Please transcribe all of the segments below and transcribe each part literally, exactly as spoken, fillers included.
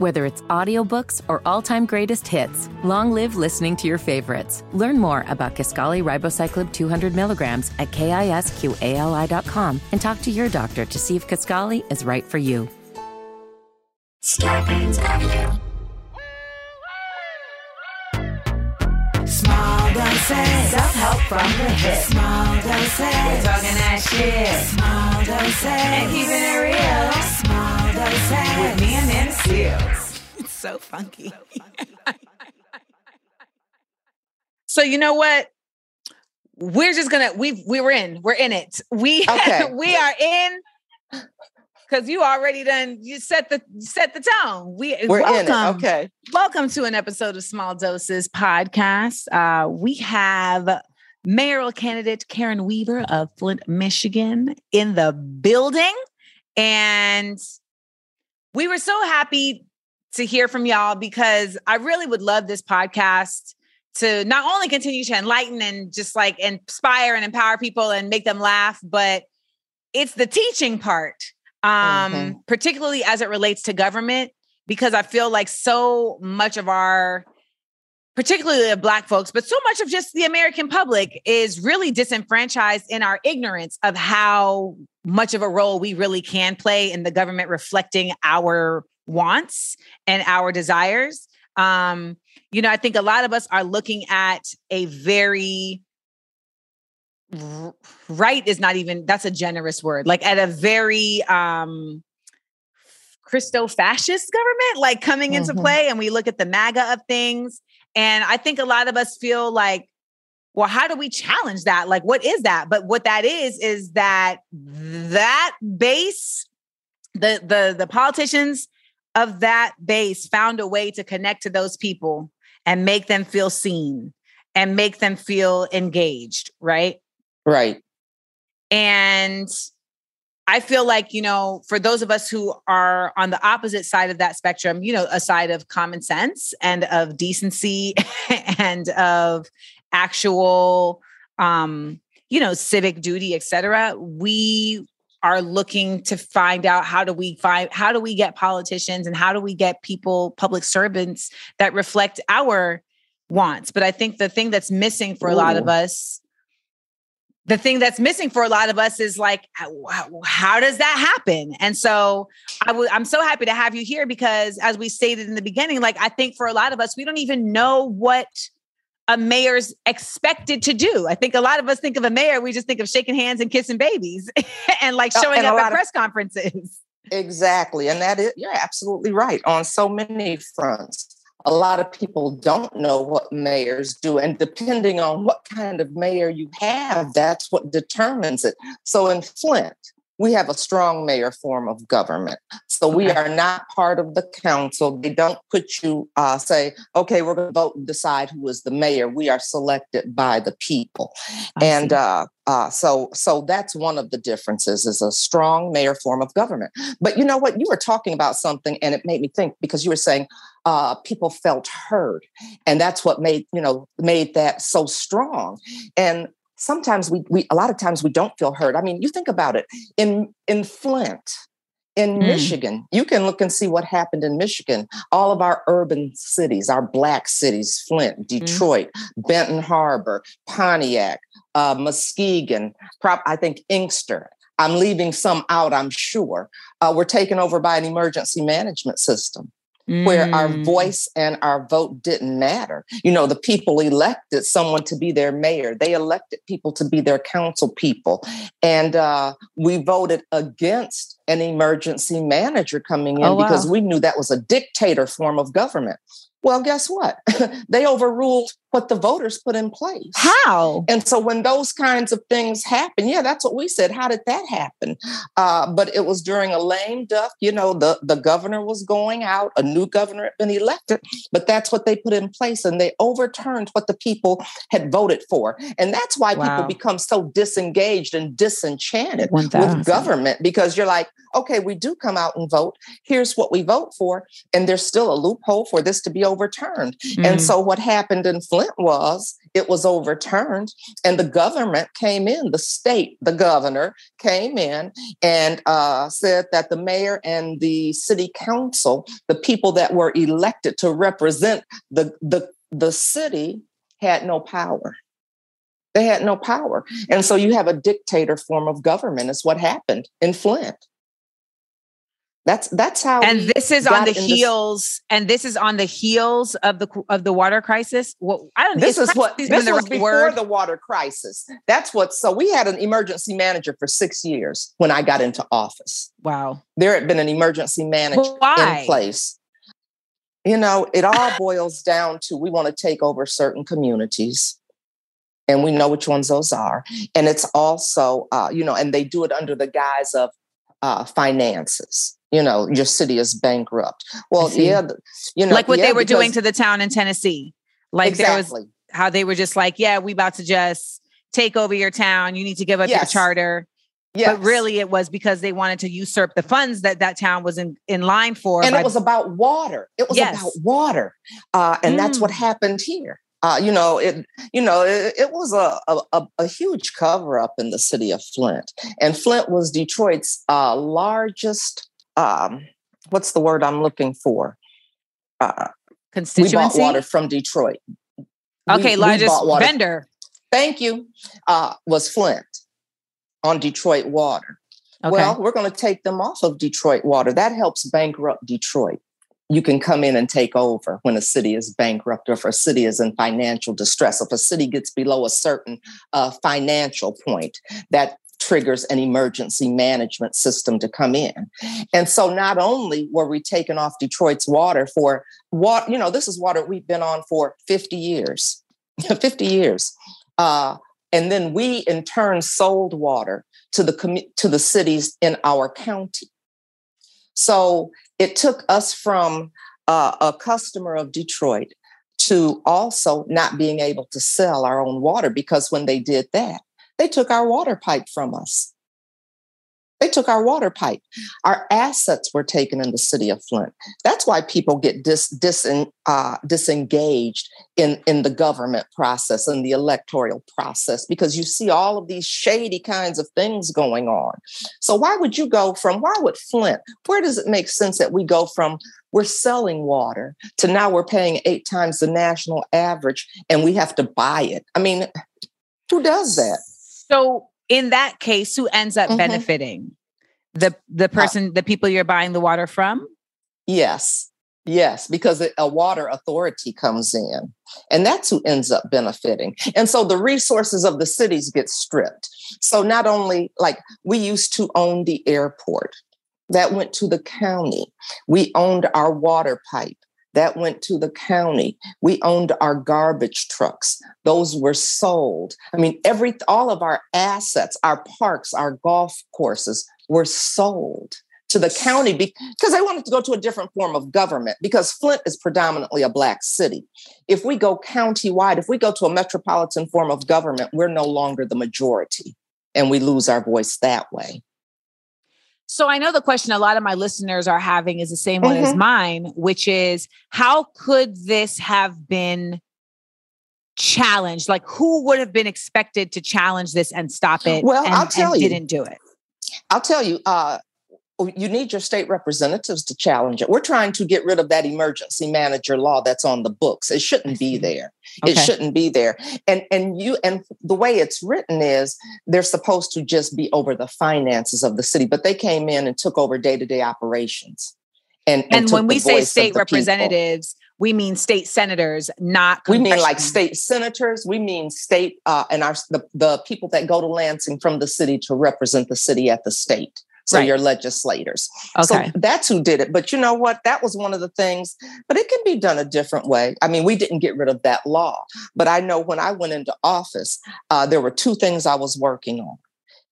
Whether it's audiobooks or all-time greatest hits, long live listening to your favorites. Learn more about Kisqali Ribociclib two hundred milligrams at kisqali dot com and talk to your doctor to see if Kisqali is right for you. Starburns Avenue. Small doses, self-help from the hip. Small doses, we're talking that shit. Small doses, and keeping it real. Small doses, with me and them seals. It's so funky. So you know what? We're just gonna we we were in we're in it. We okay. we are in. Because you already done, you set the set the tone. We We're welcome, in it. Okay. Welcome to an episode of Small Doses Podcast. Uh, we have mayoral candidate Karen Weaver of Flint, Michigan, in the building, and we were so happy to hear from y'all because I really would love this podcast to not only continue to enlighten and just like inspire and empower people and make them laugh, but it's the teaching part. Um, mm-hmm. Particularly as it relates to government, because I feel like so much of our, particularly of Black folks, but so much of just the American public is really disenfranchised in our ignorance of how much of a role we really can play in the government reflecting our wants and our desires. Um, you know, I think a lot of us are looking at a very right is not even, that's a generous word. Like at a very um, Christo-fascist government, like coming mm-hmm. into play, and we look at the MAGA of things. And I think a lot of us feel like, well, how do we challenge that? Like, what is that? But what that is, is that that base, the the the politicians of that base found a way to connect to those people and make them feel seen and make them feel engaged, right? Right. And I feel like, you know, for those of us who are on the opposite side of that spectrum, you know, a side of common sense and of decency and of actual, um, you know, civic duty, et cetera, we are looking to find out how do we find, how do we get politicians and how do we get people, public servants that reflect our wants. But I think the thing that's missing for a lot Ooh. of us The thing that's missing for a lot of us is like, how, how does that happen? And so I w- I'm so happy to have you here because as we stated in the beginning, like, I think for a lot of us, we don't even know what a mayor's expected to do. I think a lot of us think of a mayor, we just think of shaking hands and kissing babies and like showing oh, and up at press of- conferences. Exactly. And that is, you're absolutely right on so many fronts. A lot of people don't know what mayors do. And depending on what kind of mayor you have, that's what determines it. So in Flint, we have a strong mayor form of government. So we are not part of the council. They don't put you, uh, say, okay, we're going to vote and decide who is the mayor. We are selected by the people. I and uh, uh, so so that's one of the differences, is a strong mayor form of government. But you know what? You were talking about something and it made me think, because you were saying, Uh, people felt heard. And that's what made, you know, made that so strong. And sometimes we, we a lot of times we don't feel heard. I mean, you think about it in, in Flint, in mm. Michigan, you can look and see what happened in Michigan. All of our urban cities, our Black cities, Flint, Detroit, mm. Benton Harbor, Pontiac, uh, Muskegon, prop, I think Inkster. I'm leaving some out, I'm sure. Uh, we're taken over by an emergency management system, where our voice and our vote didn't matter. You know, the people elected someone to be their mayor. They elected people to be their council people. And uh, we voted against an emergency manager coming in oh, wow. because we knew that was a dictator form of government. Well, guess what? They overruled what the voters put in place. How? And so when those kinds of things happen, yeah, that's what we said. How did that happen? Uh, but it was during a lame duck. You know, the, the governor was going out. A new governor had been elected. But that's what they put in place. And they overturned what the people had voted for. And that's why wow. people become so disengaged and disenchanted with government. Because you're like, okay, we do come out and vote. Here's what we vote for. And there's still a loophole for this to be overturned. Mm-hmm. And so what happened in Flint was it was overturned and the government came in, the state, the governor came in and uh, said that the mayor and the city council, the people that were elected to represent the, the, the city, had no power. They had no power. And so you have a dictator form of government is what happened in Flint. That's that's how. And this is on the heels. And this is on the heels of the of the water crisis. Well, I don't. This is what this was before the water crisis. That's what. So we had an emergency manager for six years when I got into office. Wow. There had been an emergency manager in place. You know, it all boils down to we want to take over certain communities. And we know which ones those are. And it's also, uh, you know, and they do it under the guise of uh, finances. You know, your city is bankrupt. Well, yeah, you know. Like what yeah, they were because, doing to the town in Tennessee. Like exactly. There was how they were just like, yeah, we about to just take over your town. You need to give up yes. your charter. Yes. But really it was because they wanted to usurp the funds that that town was in, in line for. And by- it was about water. It was yes. about water. Uh, and mm. that's what happened here. Uh, you know, it. You know, it, it was a, a a huge cover up in the city of Flint, and Flint was Detroit's uh, largest. Um, what's the word I'm looking for? Uh, Constituency. We bought water from Detroit. Okay, we, largest we vendor. Thank you. Uh, was Flint on Detroit water? Okay. Well, we're going to take them off of Detroit water. That helps bankrupt Detroit. You can come in and take over when a city is bankrupt or if a city is in financial distress. If a city gets below a certain uh, financial point, that triggers an emergency management system to come in. And so not only were we taking off Detroit's water for what, you know, this is water we've been on for fifty years, fifty years. Uh, and then we in turn sold water to the commu- to the cities in our county. So it took us from uh, a customer of Detroit to also not being able to sell our own water, because when they did that, they took our water pipe from us. They took our water pipe. Our assets were taken in the city of Flint. That's why people get dis, dis, uh, disengaged in, in the government process and the electoral process, because you see all of these shady kinds of things going on. So why would you go from, why would Flint, where does it make sense that we go from we're selling water to now we're paying eight times the national average and we have to buy it? I mean, who does that? So in that case, who ends up mm-hmm. benefiting? The the person, uh, the people you're buying the water from? Yes. Yes, because a water authority comes in, and that's who ends up benefiting. And so the resources of the cities get stripped. So not only, like, we used to own the airport. That went to the county. We owned our water pipe. That went to the county. We owned our garbage trucks. Those were sold. I mean, every all of our assets, our parks, our golf courses were sold to the county because they wanted to go to a different form of government, because Flint is predominantly a Black city. If we go countywide, if we go to a metropolitan form of government, we're no longer the majority and we lose our voice that way. So I know the question a lot of my listeners are having is the same one mm-hmm. as mine, which is how could this have been challenged? Like, who would have been expected to challenge this and stop it? Well, and, I'll tell and you, didn't do it. I'll tell you, uh, you need your state representatives to challenge it. We're trying to get rid of that emergency manager law that's on the books. It shouldn't be there. Okay. It shouldn't be there. And and you and the way it's written is they're supposed to just be over the finances of the city, but they came in and took over day-to-day operations. And, and, and when we say state representatives, people. We mean state senators, not we mean like state senators. We mean state uh, and our the, the people that go to Lansing from the city to represent the city at the state. So right. your legislators. Okay. So that's who did it. But you know what? That was one of the things, but it can be done a different way. I mean, we didn't get rid of that law, but I know when I went into office, uh, there were two things I was working on.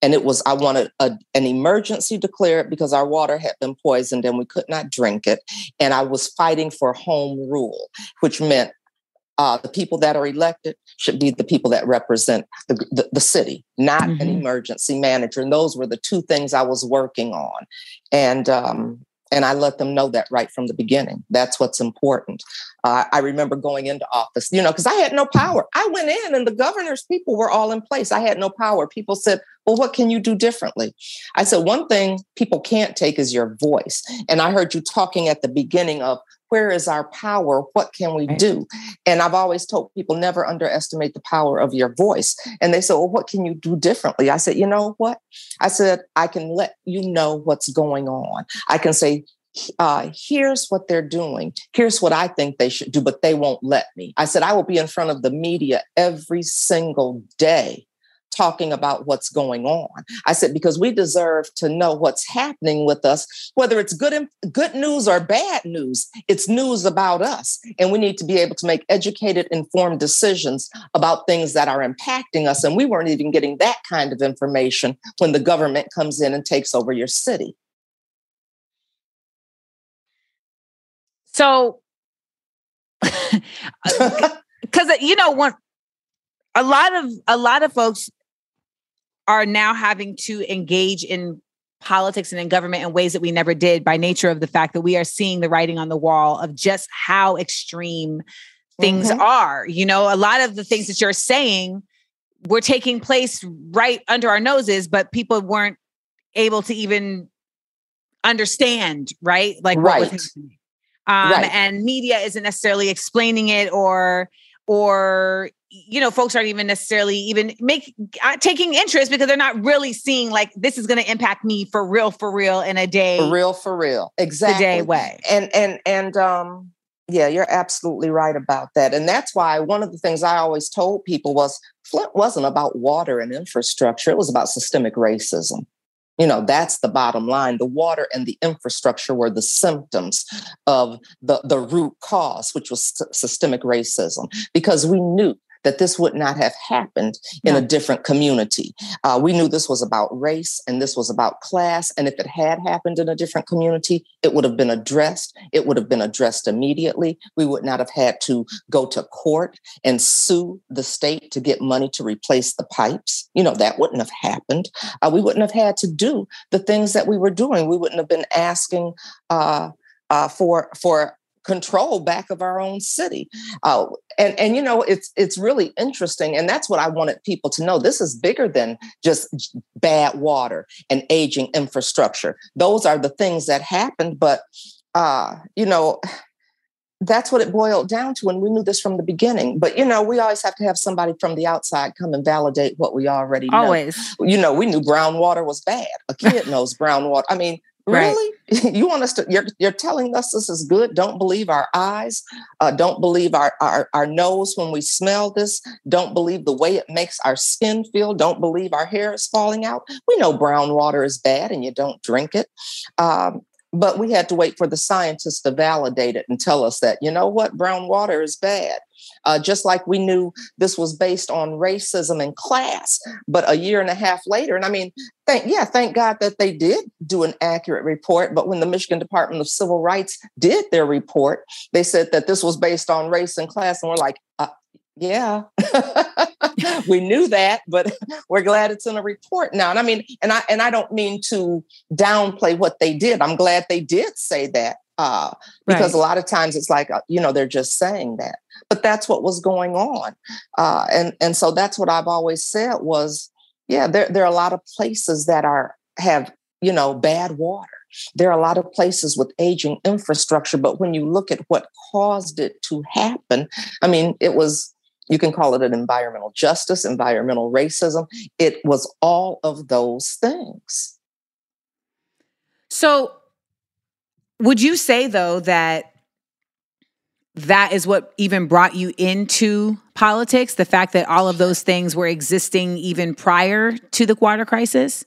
And it was, I wanted a, an emergency declared because our water had been poisoned and we could not drink it. And I was fighting for home rule, which meant Uh, the people that are elected should be the people that represent the, the, the city, not mm-hmm. an emergency manager. And those were the two things I was working on. And um, and I let them know that right from the beginning. That's what's important. Uh, I remember going into office, you know, because I had no power. I went in and the governor's people were all in place. I had no power. People said, well, what can you do differently? I said, one thing people can't take is your voice. And I heard you talking at the beginning of, where is our power? What can we do? And I've always told people, never underestimate the power of your voice. And they said, well, what can you do differently? I said, you know what? I said, I can let you know what's going on. I can say, uh, here's what they're doing. Here's what I think they should do, but they won't let me. I said, I will be in front of the media every single day talking about what's going on. I said, because we deserve to know what's happening with us, whether it's good good news or bad news, it's news about us. And we need to be able to make educated, informed decisions about things that are impacting us. And we weren't even getting that kind of information when the government comes in and takes over your city. So, because, you know, when, a lot of a lot of folks are now having to engage in politics and in government in ways that we never did by nature of the fact that we are seeing the writing on the wall of just how extreme things mm-hmm. are. You know, a lot of the things that you're saying were taking place right under our noses, but people weren't able to even understand, right? Like right. what was happening. Um, right. And media isn't necessarily explaining it or, or, you know, folks aren't even necessarily even make uh, taking interest because they're not really seeing like this is going to impact me for real, for real in a day, for real, for real. Exactly. Day way. And, and, and, um, yeah, you're absolutely right about that. And that's why one of the things I always told people was Flint wasn't about water and infrastructure. It was about systemic racism. You know, that's the bottom line. The water and the infrastructure were the symptoms of the, the root cause, which was s- systemic racism, because we knew that this would not have happened in no. a different community. Uh, we knew this was about race and this was about class. And if it had happened in a different community, it would have been addressed. It would have been addressed immediately. We would not have had to go to court and sue the state to get money to replace the pipes. You know, that wouldn't have happened. Uh, we wouldn't have had to do the things that we were doing. We wouldn't have been asking uh, uh, for, for, control back of our own city. Uh, and, and, you know, it's, it's really interesting. And that's what I wanted people to know. This is bigger than just bad water and aging infrastructure. Those are the things that happened. But, uh, you know, that's what it boiled down to. And we knew this from the beginning. But, you know, we always have to have somebody from the outside come and validate what we already know. Always. You know, we knew brown water was bad. A kid knows brown water. I mean, really? Right. You want us to, you're, you're telling us this is good. Don't believe our eyes. Uh, don't believe our, our, our nose when we smell this. Don't believe the way it makes our skin feel. Don't believe our hair is falling out. We know brown water is bad and you don't drink it. Um, but we had to wait for the scientists to validate it and tell us that, you know what, brown water is bad. Uh, just like we knew this was based on racism and class, but a year and a half later, and I mean, thank yeah, thank God that they did do an accurate report. But when the Michigan Department of Civil Rights did their report, they said that this was based on race and class. And we're like, uh, yeah, we knew that, but we're glad it's in a report now. And I mean, and I and I don't mean to downplay what they did. I'm glad they did say that. Uh, because right. a lot of times it's like, you know, they're just saying that, but that's what was going on. Uh, and, and so that's what I've always said was, yeah, there, there are a lot of places that are, have, you know, bad water. There are a lot of places with aging infrastructure, but when you look at what caused it to happen, I mean, it was, you can call it an environmental justice, environmental racism. It was all of those things. So, would you say, though, that that is what even brought you into politics, the fact that all of those things were existing even prior to the water crisis?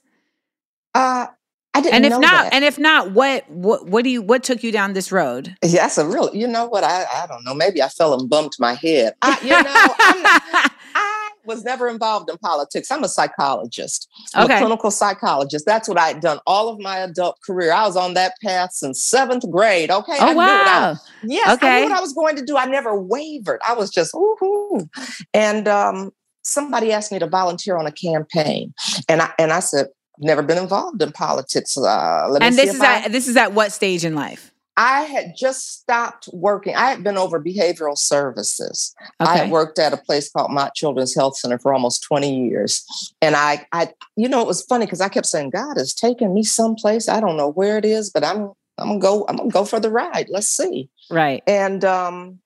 Uh, I didn't know that. And if not, and if not, what what what do you what took you down this road? Yeah, that's a real. You know what? I I don't know. Maybe I fell and bumped my head. I, you know, I'm not, I was never involved in politics. I'm a psychologist. I'm okay. a clinical psychologist. That's what I had done all of my adult career. I was on that path since seventh grade. Okay. Oh, I wow. knew what I, yes, okay. I knew what I was going to do. I never wavered. I was just, woohoo. And um, somebody asked me to volunteer on a campaign. And I, and I said, never been involved in politics. Uh, let and me this is at, I, this is at what stage in life? I had just stopped working. I had been over behavioral services. Okay. I had worked at a place called Mott Children's Health Center for almost twenty years. And I, I, you know, it was funny because I kept saying, God is taking me someplace. I don't know where it is, but I'm, I'm gonna go, I'm gonna go for the ride. Let's see. Right. And um,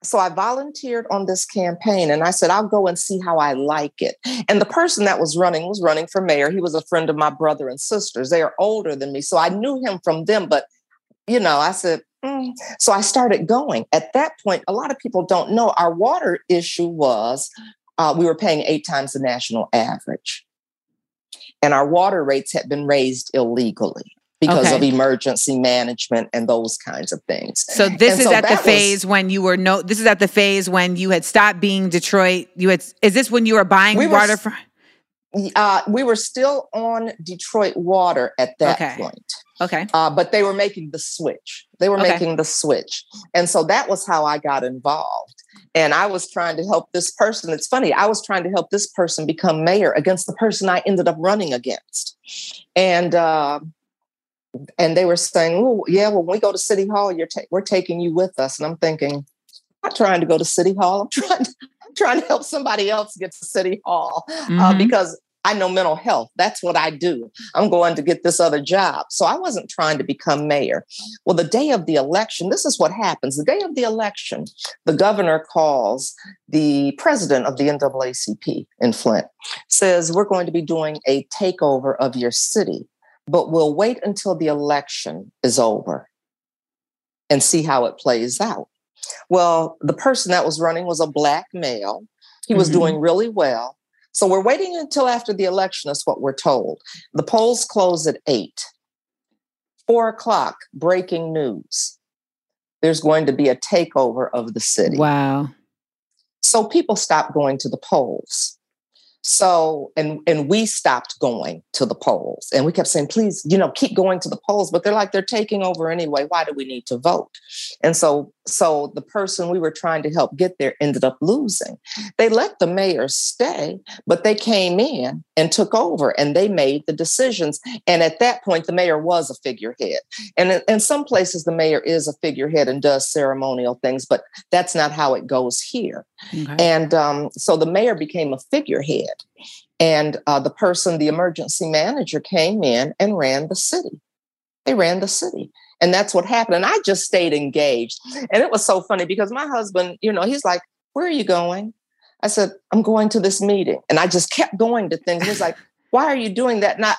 so I volunteered on this campaign and I said, I'll go and see how I like it. And the person that was running was running for mayor. He was a friend of my brother and sisters. They are older than me. So I knew him from them, but you know, I said, mm. So I started going. At that point, a lot of people don't know our water issue was uh, we were paying eight times the national average. And our water rates had been raised illegally because okay. of emergency management and those kinds of things. So this and is so at the phase was, when you were no, this is at the phase when you had stopped being Detroit. You had, is this when you were buying we water? Were, from? Uh, we were still on Detroit water at that okay. point. Okay. Uh, but they were making the switch. They were okay. making the switch. And so that was how I got involved. And I was trying to help this person. It's funny. I was trying to help this person become mayor against the person I ended up running against. And, uh, and they were saying, oh, yeah, well, when we go to City Hall, you're ta- we're taking you with us. And I'm thinking, I'm not trying to go to City Hall. I'm trying to, I'm trying to help somebody else get to City Hall mm-hmm. uh, because I know mental health. That's what I do. I'm going to get this other job. So I wasn't trying to become mayor. Well, the day of the election, this is what happens. The day of the election, the governor calls the president of the N double A C P in Flint, says, we're going to be doing a takeover of your city, but we'll wait until the election is over and see how it plays out. Well, the person that was running was a black male. He was mm-hmm. doing really well. So we're waiting until after the election is what we're told. The polls close at eight. Four o'clock, breaking news. There's going to be a takeover of the city. Wow. So people stopped going to the polls. So, and, and we stopped going to the polls and we kept saying, please, you know, keep going to the polls, but they're like, they're taking over anyway. Why do we need to vote? And so, so the person we were trying to help get there ended up losing. They let the mayor stay, but they came in and took over and they made the decisions. And at that point, the mayor was a figurehead. And in some places the mayor is a figurehead and does ceremonial things, but that's not how it goes here. Okay. And um, so the mayor became a figurehead. And uh, the person, the emergency manager, came in and ran the city. They ran the city. And that's what happened. And I just stayed engaged. And it was so funny because my husband, you know, he's like, where are you going? I said, I'm going to this meeting. And I just kept going to things. He's like, why are you doing that? And I,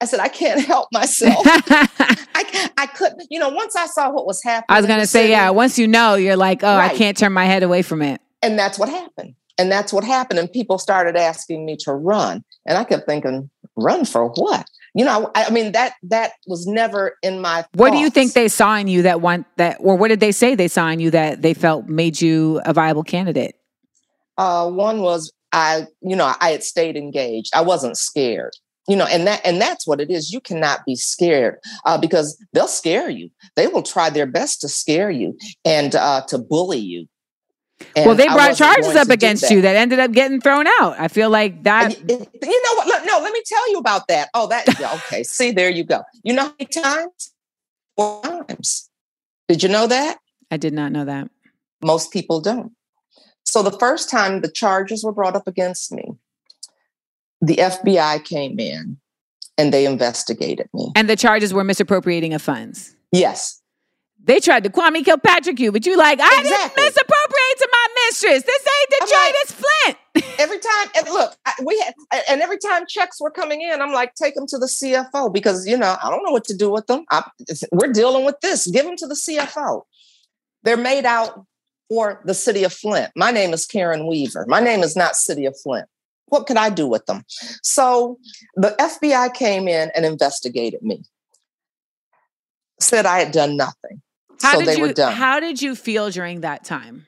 I said, I can't help myself. I, I couldn't, you know, once I saw what was happening. I was going to say, city, yeah, once you know, you're like, oh, right. I can't turn my head away from it. And that's what happened. And that's what happened. And people started asking me to run. And I kept thinking, run for what? You know, I, I mean, that that was never in my thoughts. What do you think they saw in you that one that or what did they say they saw in you that they felt made you a viable candidate? Uh, one was I, you know, I had stayed engaged. I wasn't scared. You know, and that and that's what it is. You cannot be scared uh, because they'll scare you. They will try their best to scare you and uh, to bully you. And well, they brought charges up against that. you that ended up getting thrown out. I feel like that. You know what? Look, no, let me tell you about that. Oh, that. Yeah, okay. See, there you go. You know how many times? Four times. Did you know that? I did not know that. Most people don't. So the first time the charges were brought up against me, the F B I came in and they investigated me. And the charges were misappropriating of funds. Yes. They tried to Kwame Kilpatrick you, but you like, I exactly. didn't misappropriate to my mistress. This ain't Detroit, it's Flint. Every time, and look, I, we had, and every time checks were coming in, I'm like, take them to the C F O because, you know, I don't know what to do with them. I, we're dealing with this. Give them to the C F O. They're made out for the city of Flint. My name is Karen Weaver. My name is not City of Flint. What could I do with them? So the F B I came in and investigated me. Said I had done nothing. How so did they you, were done. How did you feel during that time?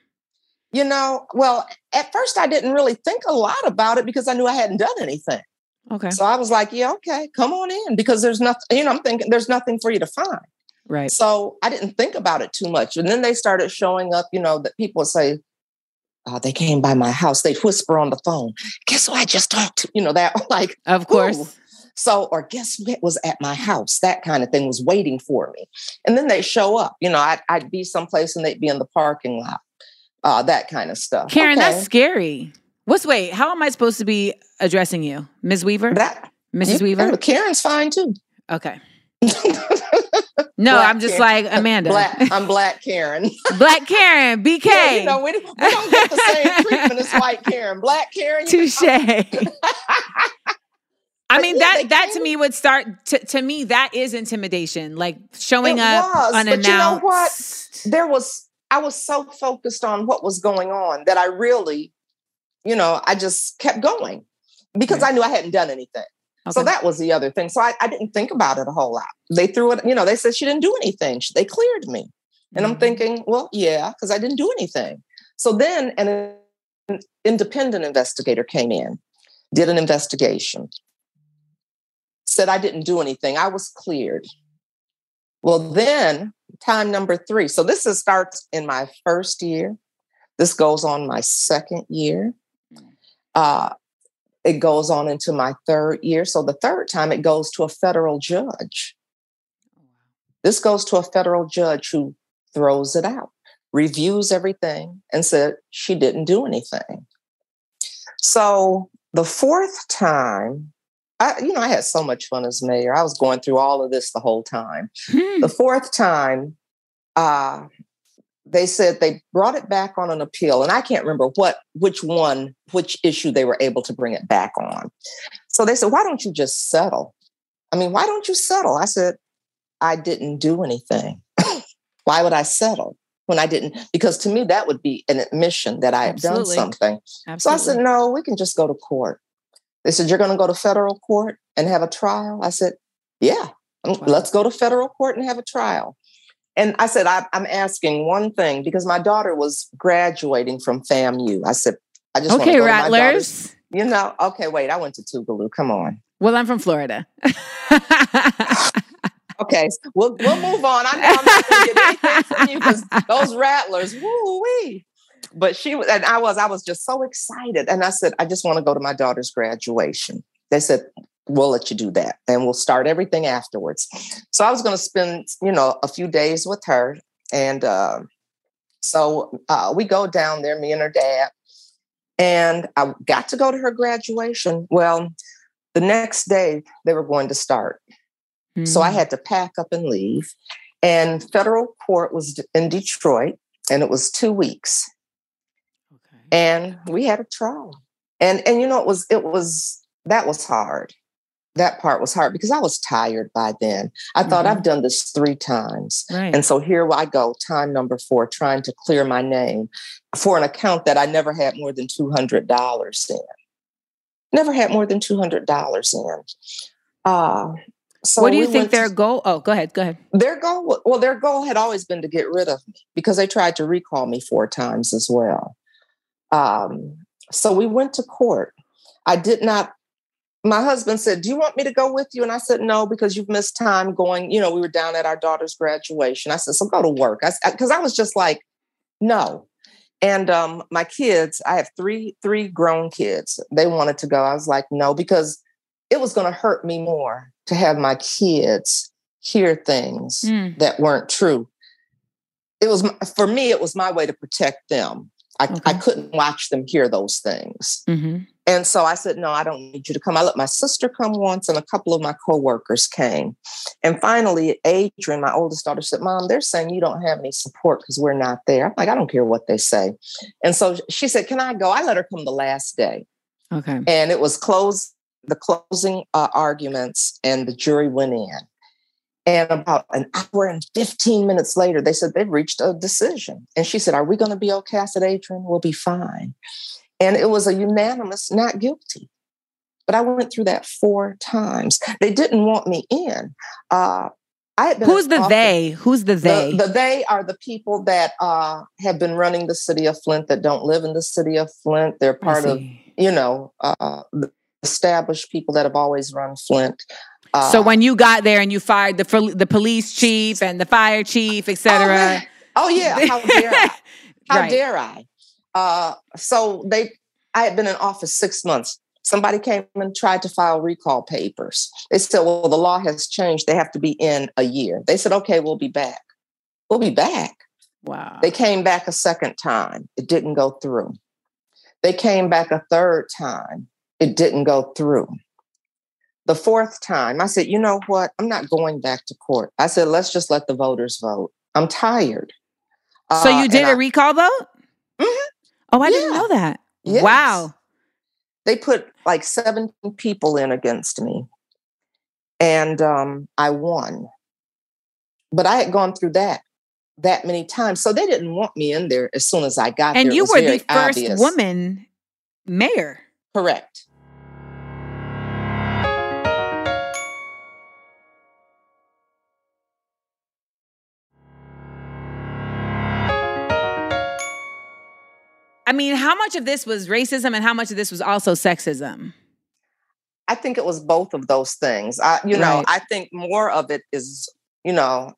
You know, well, at first I didn't really think a lot about it because I knew I hadn't done anything. Okay. So I was like, yeah, okay, come on in, because there's nothing, you know, I'm thinking there's nothing for you to find. Right. So I didn't think about it too much. And then they started showing up, you know, that people say, oh, they came by my house. They'd whisper on the phone, guess who I just talked to? You know, that like, of course. Ooh. So, or guess what was at my house? That kind of thing was waiting for me. And then they show up, you know, I'd, I'd be someplace and they'd be in the parking lot, uh, that kind of stuff. Karen, okay. That's scary. What's, wait, how am I supposed to be addressing you? Miz Weaver? That, Missus You, Weaver? Karen's fine too. Okay. No, Black I'm just Karen. Like Amanda. Black, I'm Black Karen. Black Karen, B K. Yeah, you know, we, we don't get the same treatment as white Karen. Black Karen. Touche. I mean, yeah, that that to me would start, to, to me, that is intimidation, like showing up was, unannounced. But you know what? There was, I was so focused on what was going on that I really, you know, I just kept going because yeah. I knew I hadn't done anything. Okay. So that was the other thing. So I, I didn't think about it a whole lot. They threw it, you know, they said she didn't do anything. They cleared me. And mm-hmm. I'm thinking, well, yeah, because I didn't do anything. So then an, an independent investigator came in, did an investigation, said I didn't do anything. I was cleared. Well, then time number three. So this is, starts in my first year. This goes on my second year. Uh, It goes on into my third year. So the third time it goes to a federal judge. This goes to a federal judge who throws it out, reviews everything, and said she didn't do anything. So the fourth time, I, you know, I had so much fun as mayor. I was going through all of this the whole time. Hmm. The fourth time, uh, they said they brought it back on an appeal, and I can't remember what, which one, which issue they were able to bring it back on. So they said, why don't you just settle? I mean, why don't you settle? I said, I didn't do anything. Why would I settle when I didn't? Because to me, that would be an admission that I have done something. Absolutely. So I said, no, we can just go to court. They said, you're going to go to federal court and have a trial? I said, yeah, wow. Let's go to federal court and have a trial. And I said, I, I'm asking one thing because my daughter was graduating from FAMU. I said, I just okay, want to go Rattlers. To my daughter's, you know, okay, wait, I went to Tougaloo. Come on. Well, I'm from Florida. Okay, we'll we'll move on. I know I'm not going to get anything from you because those Rattlers, woo-wee. But she was, and I was, I was just so excited. And I said, I just want to go to my daughter's graduation. They said, we'll let you do that. And we'll start everything afterwards. So I was going to spend, you know, a few days with her. And uh, so uh, we go down there, me and her dad. And I got to go to her graduation. Well, the next day they were going to start. Mm-hmm. So I had to pack up and leave. And federal court was in Detroit. And it was two weeks. Okay. And we had a trial. And, and you know, it was it was that was hard. That part was hard because I was tired by then. I thought mm-hmm. I've done this three times. Right. And so here I go, time number four, trying to clear my name for an account that I never had more than two hundred dollars in. Never had more than two hundred dollars in. Uh, so what do you we think their to, goal? Oh, go ahead. Go ahead. Their goal. Well, their goal had always been to get rid of me because they tried to recall me four times as well. Um, so we went to court. I did not. My husband said, do you want me to go with you? And I said, no, because you've missed time going, you know, we were down at our daughter's graduation. I said, so go to work. I, Cause I was just like, no. And, um, my kids, I have three, three grown kids. They wanted to go. I was like, no, because it was going to hurt me more to have my kids hear things mm. that weren't true. It was, for me, it was my way to protect them. I, okay. I couldn't watch them hear those things. Mm-hmm. And so I said, no, I don't need you to come. I let my sister come once and a couple of my coworkers came. And finally, Adrian, my oldest daughter, said, Mom, they're saying you don't have any support because we're not there. I'm like, I don't care what they say. And so she said, can I go? I let her come the last day. Okay. And it was closed, the closing uh, arguments, and the jury went in. And about an hour and fifteen minutes later, they said they've reached a decision. And she said, are we going to be okay? I said, Adrian, we'll be fine. And it was a unanimous not guilty. But I went through that four times. They didn't want me in. Uh, I had been Who's the office. they? Who's the they? The, the they are the people that uh, have been running the city of Flint that don't live in the city of Flint. They're part of, you know, uh, the established people that have always run Flint. Uh, so when you got there and you fired the the police chief and the fire chief, et cetera. Oh, yeah. Oh, yeah. How dare I? How right. dare I? Uh, so they, I had been in office six months. Somebody came and tried to file recall papers. They said, well, the law has changed. They have to be in a year. They said, okay, we'll be back. We'll be back. Wow. They came back a second time. It didn't go through. They came back a third time. It didn't go through. The fourth time, I said, you know what? I'm not going back to court. I said, let's just let the voters vote. I'm tired. So uh, you did a I, recall vote? Mm-hmm. Oh, I yeah. didn't know that. Yes. Wow. They put like seventeen people in against me. And um, I won. But I had gone through that that many times. So they didn't want me in there as soon as I got and there. And you were the first obvious. woman mayor. Correct. I mean, how much of this was racism and how much of this was also sexism? I think it was both of those things. I, you right. know, I think more of it is, you know,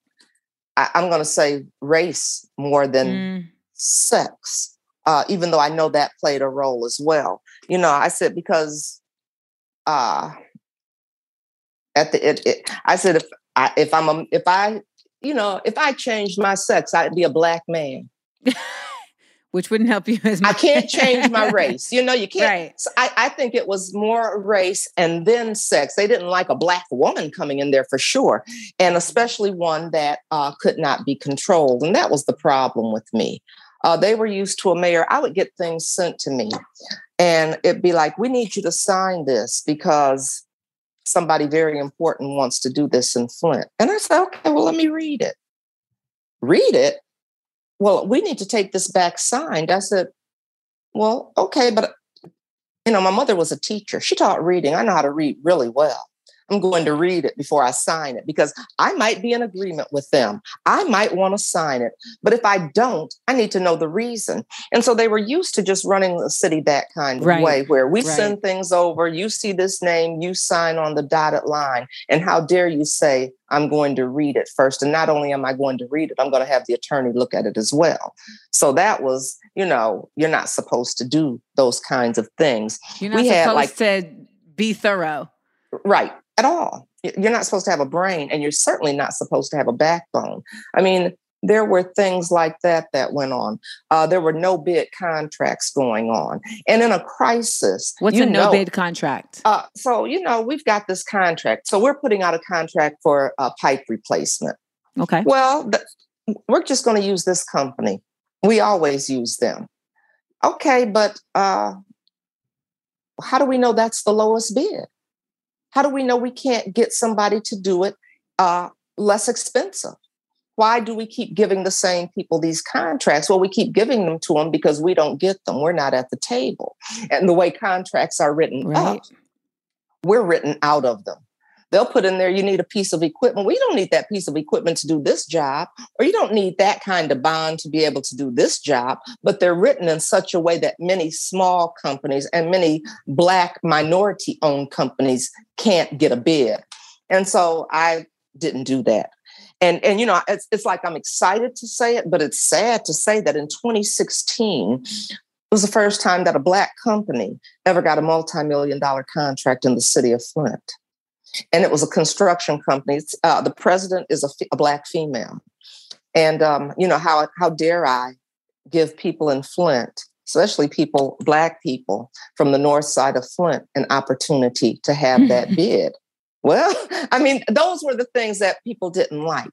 I, I'm going to say race more than mm. sex, uh, even though I know that played a role as well. You know, I said, because uh, at the, it, it, I said, if I, if I'm, a, if I, you know, if I changed my sex, I'd be a black man. Which wouldn't help you as much. I can't change my race. You know, you can't. Right. So I, I think it was more race and then sex. They didn't like a black woman coming in there for sure. And especially one that uh, could not be controlled. And that was the problem with me. Uh, they were used to a mayor. I would get things sent to me and it'd be like, we need you to sign this because somebody very important wants to do this in Flint. And I said, okay, well, let me read it. Read it. Well, we need to take this back signed. I said, well, okay, but, you know, my mother was a teacher. She taught reading. I know how to read really well. I'm going to read it before I sign it because I might be in agreement with them. I might want to sign it. But if I don't, I need to know the reason. And so they were used to just running the city that kind of right. way where we right. send things over. You see this name, you sign on the dotted line. And how dare you say, I'm going to read it first. And not only am I going to read it, I'm going to have the attorney look at it as well. So that was, you know, you're not supposed to do those kinds of things. You're not we supposed had, like, to be thorough. Right. At all. You're not supposed to have a brain and you're certainly not supposed to have a backbone. I mean, there were things like that that went on. Uh, there were no-bid contracts going on. And in a crisis... What's a no-bid contract? Uh, so, you know, we've got this contract. So we're putting out a contract for a pipe replacement. Okay. Well, th- we're just going to use this company. We always use them. Okay, but uh, how do we know that's the lowest bid? How do we know we can't get somebody to do it uh, less expensive? Why do we keep giving the same people these contracts? Well, we keep giving them to them because we don't get them. We're not at the table. And the way contracts are written right. up, we're written out of them. They'll put in there, you need a piece of equipment. We don't need that piece of equipment to do this job, or you don't need that kind of bond to be able to do this job. But they're written in such a way that many small companies and many Black minority-owned companies can't get a bid. And so I didn't do that. And, and you know, it's, it's like I'm excited to say it, but it's sad to say that in twenty sixteen, it was the first time that a Black company ever got a multi-million dollar contract in the city of Flint. And it was a construction company. Uh, the president is a, f- a Black female. And, um, you know, how how dare I give people in Flint, especially people, Black people from the north side of Flint, an opportunity to have that bid. Well, I mean, those were the things that people didn't like.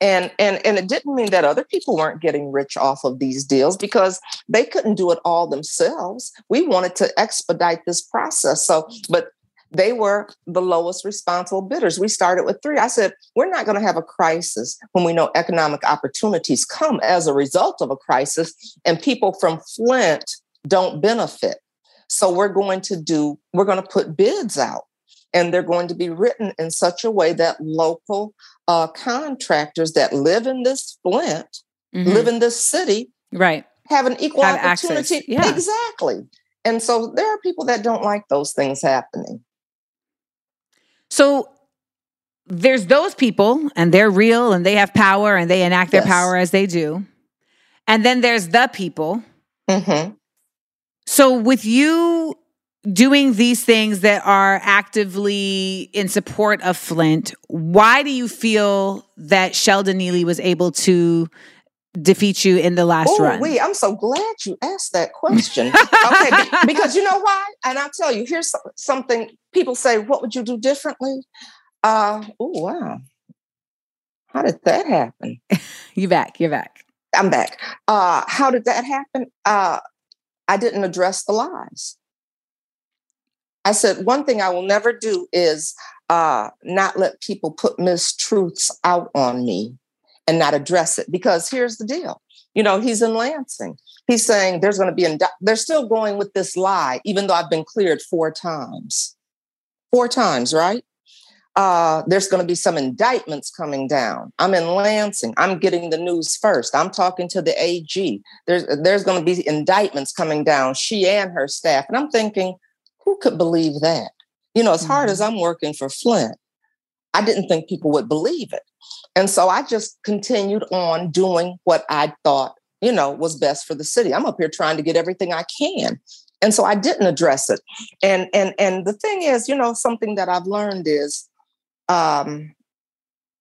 And, and, and it didn't mean that other people weren't getting rich off of these deals because they couldn't do it all themselves. We wanted to expedite this process. So, but they were the lowest responsible bidders. We started with three. I said, we're not going to have a crisis when we know economic opportunities come as a result of a crisis and people from Flint don't benefit. So we're going to do, we're going to put bids out. and they're going to be written in such a way that local uh, contractors that live in this Flint, mm-hmm. live in this city, right, have an equal have opportunity. Yeah. Exactly. And so there are people that don't like those things happening. So there's those people, and they're real, and they have power, and they enact their yes. power as they do. And then there's the people. Mm-hmm. So with you doing these things that are actively in support of Flint, why do you feel that Sheldon Neely was able to defeat you in the last Ooh, run? Wait, I'm so glad you asked that question. Okay, because you know why? And I'll tell you, here's something people say, what would you do differently? Uh, oh, wow. How did that happen? You're back. You're back. I'm back. Uh, how did that happen? Uh, I didn't address the lies. I said, one thing I will never do is uh, not let people put mistruths out on me and not address it. Because here's the deal. You know, he's in Lansing. He's saying there's going to be, ind- they're still going with this lie, even though I've been cleared four times. Four times, right? Uh, there's going to be some indictments coming down. I'm in Lansing. I'm getting the news first. I'm talking to the A G. There's, there's going to be indictments coming down, she and her staff. And I'm thinking, who could believe that? You know, as hard as I'm working for Flint, I didn't think people would believe it. And so I just continued on doing what I thought, you know, was best for the city. I'm up here trying to get everything I can. And so I didn't address it. And, and, and the thing is, you know, something that I've learned is, um,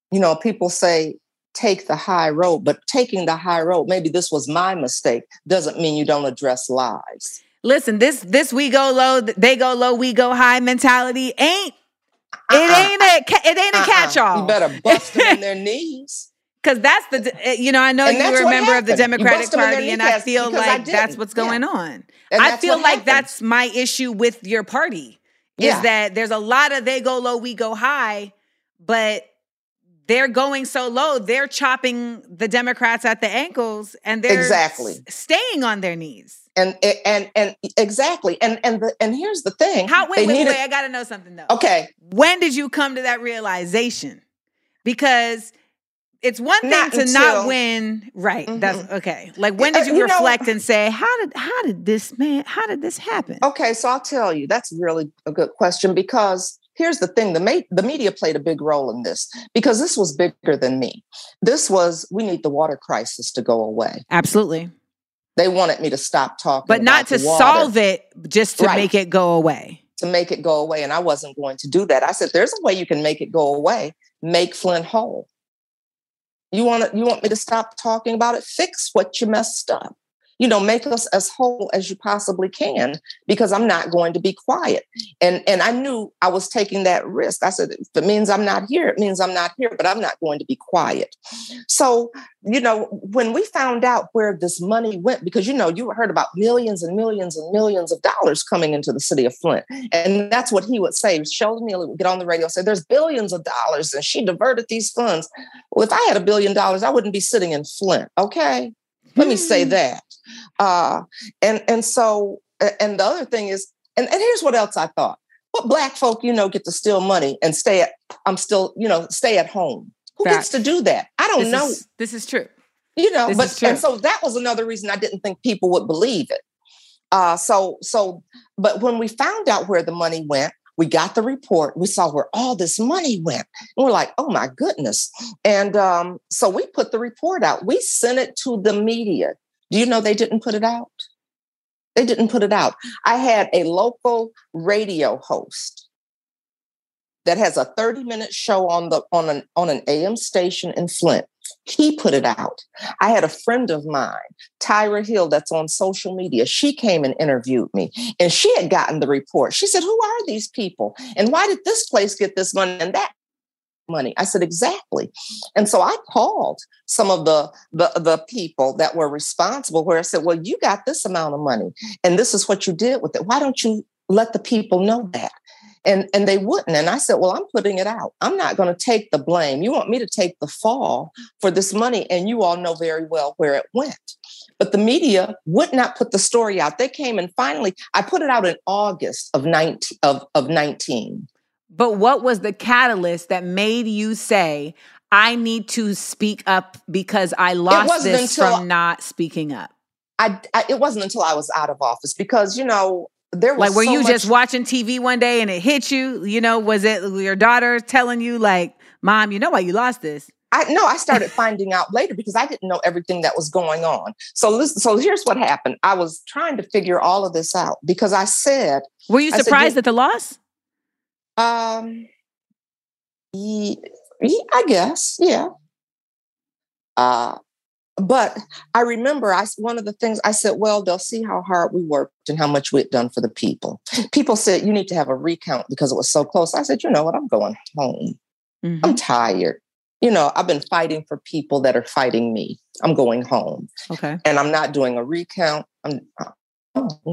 you know, people say, take the high road, but taking the high road, maybe this was my mistake, doesn't mean you don't address lies. Listen, this this we go low, they go low, we go high mentality ain't uh-uh. it ain't a it ain't uh-uh. a catch-all. You better bust them in their knees, because that's the you know I know and you're a member of the Democratic Party, and I feel like I that's what's going yeah. on. I feel like that's my issue with your party is yeah. that there's a lot of they go low, we go high, but they're going so low, they're chopping the Democrats at the ankles, and they're exactly s- staying on their knees. And, and, and exactly. And, and, the, and here's the thing. How, wait, wait, needed... wait, I got to know something though. Okay. When did you come to that realization? Because it's one thing not to until... not win. Right. Mm-hmm. That's okay. Like, when did you, uh, you reflect know... and say, how did, how did this man, how did this happen? Okay. So I'll tell you, that's really a good question, because here's the thing. The ma- the media played a big role in this, because this was bigger than me. This was, we need the water crisis to go away. Absolutely. They wanted me to stop talking But not to solve it, just to right. make it go away. To make it go away. And I wasn't going to do that. I said, there's a way you can make it go away. Make Flint whole. You want to, you want me to stop talking about it? Fix what you messed up. You know, make us as whole as you possibly can, because I'm not going to be quiet. And, and I knew I was taking that risk. I said, if it means I'm not here, it means I'm not here, but I'm not going to be quiet. So, you know, when we found out where this money went, because, you know, you heard about millions and millions and millions of dollars coming into the city of Flint. And that's what he would say. Sheldon Neely would get on the radio and say, there's billions of dollars, and she diverted these funds. Well, if I had a billion dollars, I wouldn't be sitting in Flint. Okay. Let me say that. Uh, and, and so, and the other thing is, and, and here's what else I thought, what black folk, you know, get to steal money and stay at, I'm still, you know, stay at home. Who that, gets to do that? I don't this know. Is, this is true. You know, this but, and so that was another reason I didn't think people would believe it. Uh, so, so, but when we found out where the money went, we got the report. We saw where all this money went. And we're like, oh, my goodness. And um, so we put the report out. We sent it to the media. Do you know they didn't put it out? They didn't put it out. I had a local radio host that has a thirty-minute show on the on an on an A M station in Flint. He put it out. I had a friend of mine, Tyra Hill, that's on social media. She came and interviewed me, and she had gotten the report. She said, who are these people? And why did this place get this money and that money? I said, exactly. And so I called some of the, the, the people that were responsible, where I said, well, you got this amount of money, and this is what you did with it. Why don't you let the people know that? And, and they wouldn't. And I said, well, I'm putting it out. I'm not going to take the blame. You want me to take the fall for this money, and you all know very well where it went. But the media would not put the story out. They came, and finally, I put it out in August of nineteen. Of, of nineteen. But what was the catalyst that made you say, I need to speak up because I lost this from not speaking up? I, I, it wasn't until I was out of office because, you know, there was like, were so you much- just watching T V one day and it hit you? You know, was it your daughter telling you like, Mom, you know why you lost this? I No, I started finding out later because I didn't know everything that was going on. So listen, so here's what happened. I was trying to figure all of this out because I said... Were you surprised said, at the loss? Um, yeah, I guess, yeah. Uh, but I remember I one of the things I said, well, they'll see how hard we worked and how much we had done for the people. People said, you need to have a recount because it was so close. I said, you know what? I'm going home. Mm-hmm. I'm tired. You know, I've been fighting for people that are fighting me. I'm going home. Okay. And I'm not doing a recount. I'm, I'm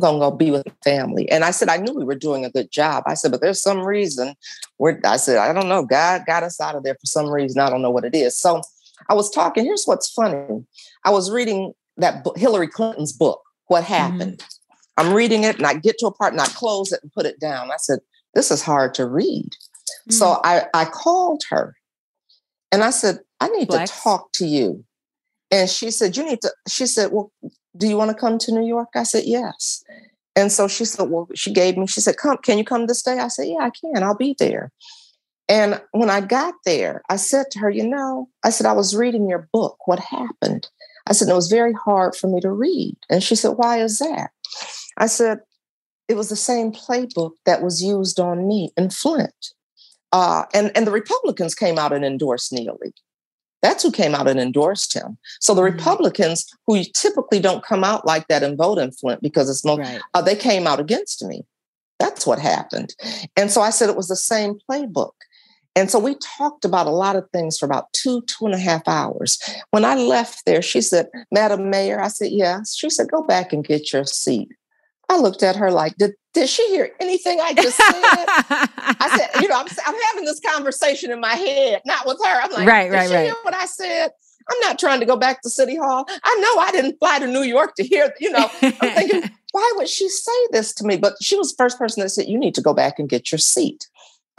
going to go be with family. And I said, I knew we were doing a good job. I said, but there's some reason where I said, I don't know. God got us out of there for some reason. I don't know what it is. So I was talking. Here's what's funny. I was reading that book, Hillary Clinton's book, What Happened. Mm-hmm. I'm reading it and I get to a part and I close it and put it down. I said, this is hard to read. Mm-hmm. So I, I called her. And I said, I need Flex. to talk to you. And she said, you need to, she said, well, do you want to come to New York? I said, yes. And so she said, well, she gave me, she said, come, can you come this day? I said, yeah, I can. I'll be there. And when I got there, I said to her, you know, I said, I was reading your book. What happened? I said, it was very hard for me to read. And she said, why is that? I said, it was the same playbook that was used on me in Flint. Uh, and, and the Republicans came out and endorsed Neely. That's who came out and endorsed him. So the Republicans, who typically don't come out like that and vote in Flint because it's most, right. uh, they came out against me. That's what happened. And so I said it was the same playbook. And so we talked about a lot of things for about two, two and a half hours. When I left there, she said, Madam Mayor, I said, yes. She said, go back and get your seat. I looked at her like, did, did she hear anything I just said? I said, you know, I'm, I'm having this conversation in my head, not with her. I'm like, right, did right, she right. hear what I said? I'm not trying to go back to City Hall. I know I didn't fly to New York to hear, you know, I'm thinking, why would she say this to me? But she was the first person that said, you need to go back and get your seat.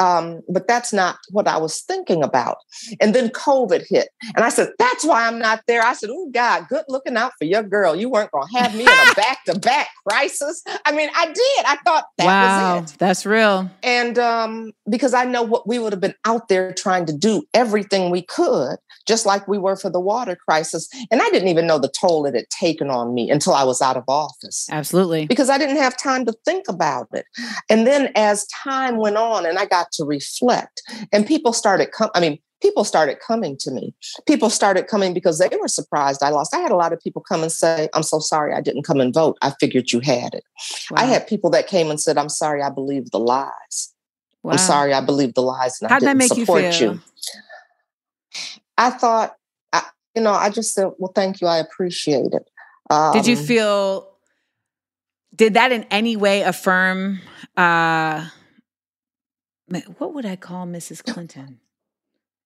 Um, but that's not what I was thinking about. And then COVID hit. And I said, that's why I'm not there. I said, oh, God, good looking out for your girl. You weren't going to have me in a back-to-back crisis. I mean, I did. I thought that wow, was it. That's real. And um, because I know what we would have been out there trying to do everything we could, just like we were for the water crisis. And I didn't even know the toll it had taken on me until I was out of office. Absolutely. Because I didn't have time to think about it. And then as time went on and I got to reflect. And people started com- I mean, people started coming to me. People started coming because they were surprised I lost. I had a lot of people come and say, I'm so sorry I didn't come and vote. I figured you had it. Wow. I had people that came and said, I'm sorry I believed the lies. Wow. I'm sorry I believed the lies and How'd I didn't that make support you, feel? you. I thought, I, you know, I just said, well, thank you. I appreciate it. Um, did you feel, did that in any way affirm uh what would I call Missus Clinton?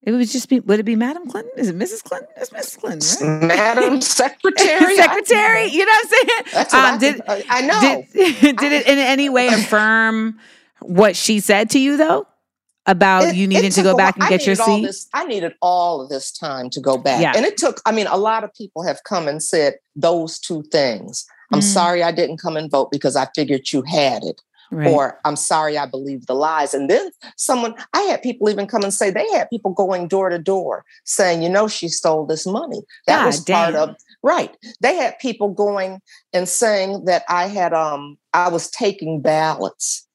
It would just be, would it be Madam Clinton? Is it Missus Clinton? It's Missus Clinton, right? Madam Secretary. Secretary, you know what I'm saying? That's what um, I, did, I, I know. Did, did it in any way affirm what she said to you, though? About it, you needing to go back and I get your seat? This, I needed all of this time to go back. Yeah. And it took, I mean, a lot of people have come and said those two things. I'm mm. sorry I didn't come and vote because I figured you had it. Right. Or I'm sorry, I believe the lies. And then someone, I had people even come and say, they had people going door to door saying, you know, she stole this money. That God was damn. part of, right. They had people going and saying that I had, um, I was taking ballots.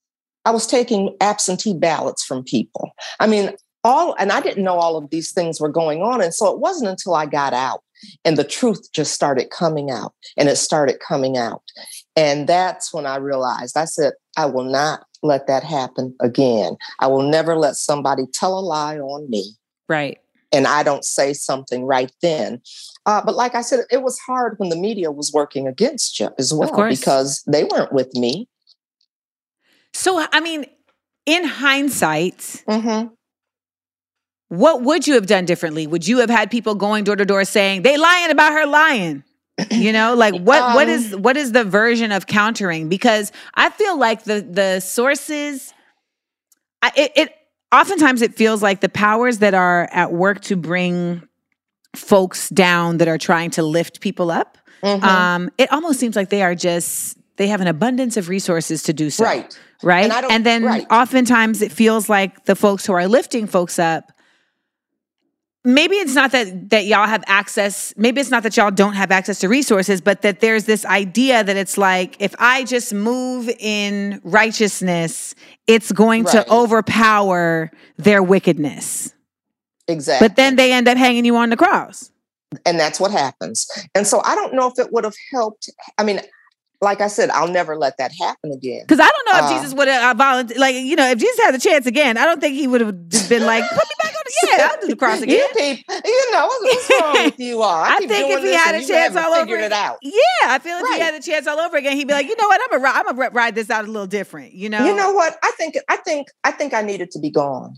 I was taking absentee ballots from people. I mean, all, and I didn't know all of these things were going on. And so it wasn't until I got out and the truth just started coming out and it started coming out. And that's when I realized, I said, I will not let that happen again. I will never let somebody tell a lie on me. Right. And I don't say something right then. Uh, but like I said, it was hard when the media was working against you as well, because they weren't with me. So, I mean, in hindsight, mm-hmm. what would you have done differently? Would you have had people going door to door saying, they lying about her lying? You know, like what, um, what is, what is the version of countering? Because I feel like the, the sources, I, it, it, oftentimes it feels like the powers that are at work to bring folks down that are trying to lift people up, mm-hmm. um, it almost seems like they are just, they have an abundance of resources to do so. Right. Right. And, I don't, and then right. oftentimes it feels like the folks who are lifting folks up, maybe it's not that, that y'all have access, maybe it's not that y'all don't have access to resources, but that there's this idea that it's like, if I just move in righteousness, it's going right. to overpower their wickedness. Exactly. But then they end up hanging you on the cross. And that's what happens. And so I don't know if it would have helped. I mean, like I said, I'll never let that happen again. Because I don't know if uh, Jesus would have volunteered. Like, you know, if Jesus had the chance again, I don't think he would have just been like, put me back on the, yeah, I'll do the cross again. You, people, you know, what's wrong with you all? I, I keep think doing if he had a chance all over again. Yeah, I feel if right. he had a chance all over again, he'd be like, you know what, I'm going to I'm ride this out a little different, you know? You know what? I think I think, I think, I needed to be gone.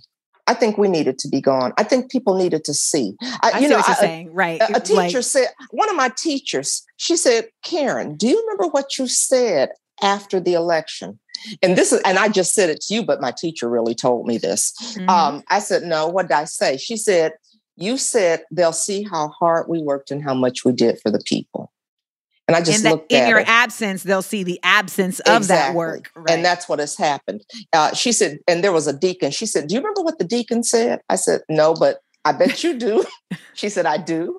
I think we needed to be gone. I think people needed to see. I, I you see know, what you're I, saying, right? A, a teacher like, said, one of my teachers, she said, Karen, do you remember what you said after the election? And this is, and I just said it to you, but my teacher really told me this. Mm-hmm. Um, I said, no, what did I say? She said, you said they'll see how hard we worked and how much we did for the people. And I just looked at it. In your absence, they'll see the absence of that work. Right. And that's what has happened. Uh, she said, and there was a deacon. She said, do you remember what the deacon said? I said, no, but I bet you do. She said, I do.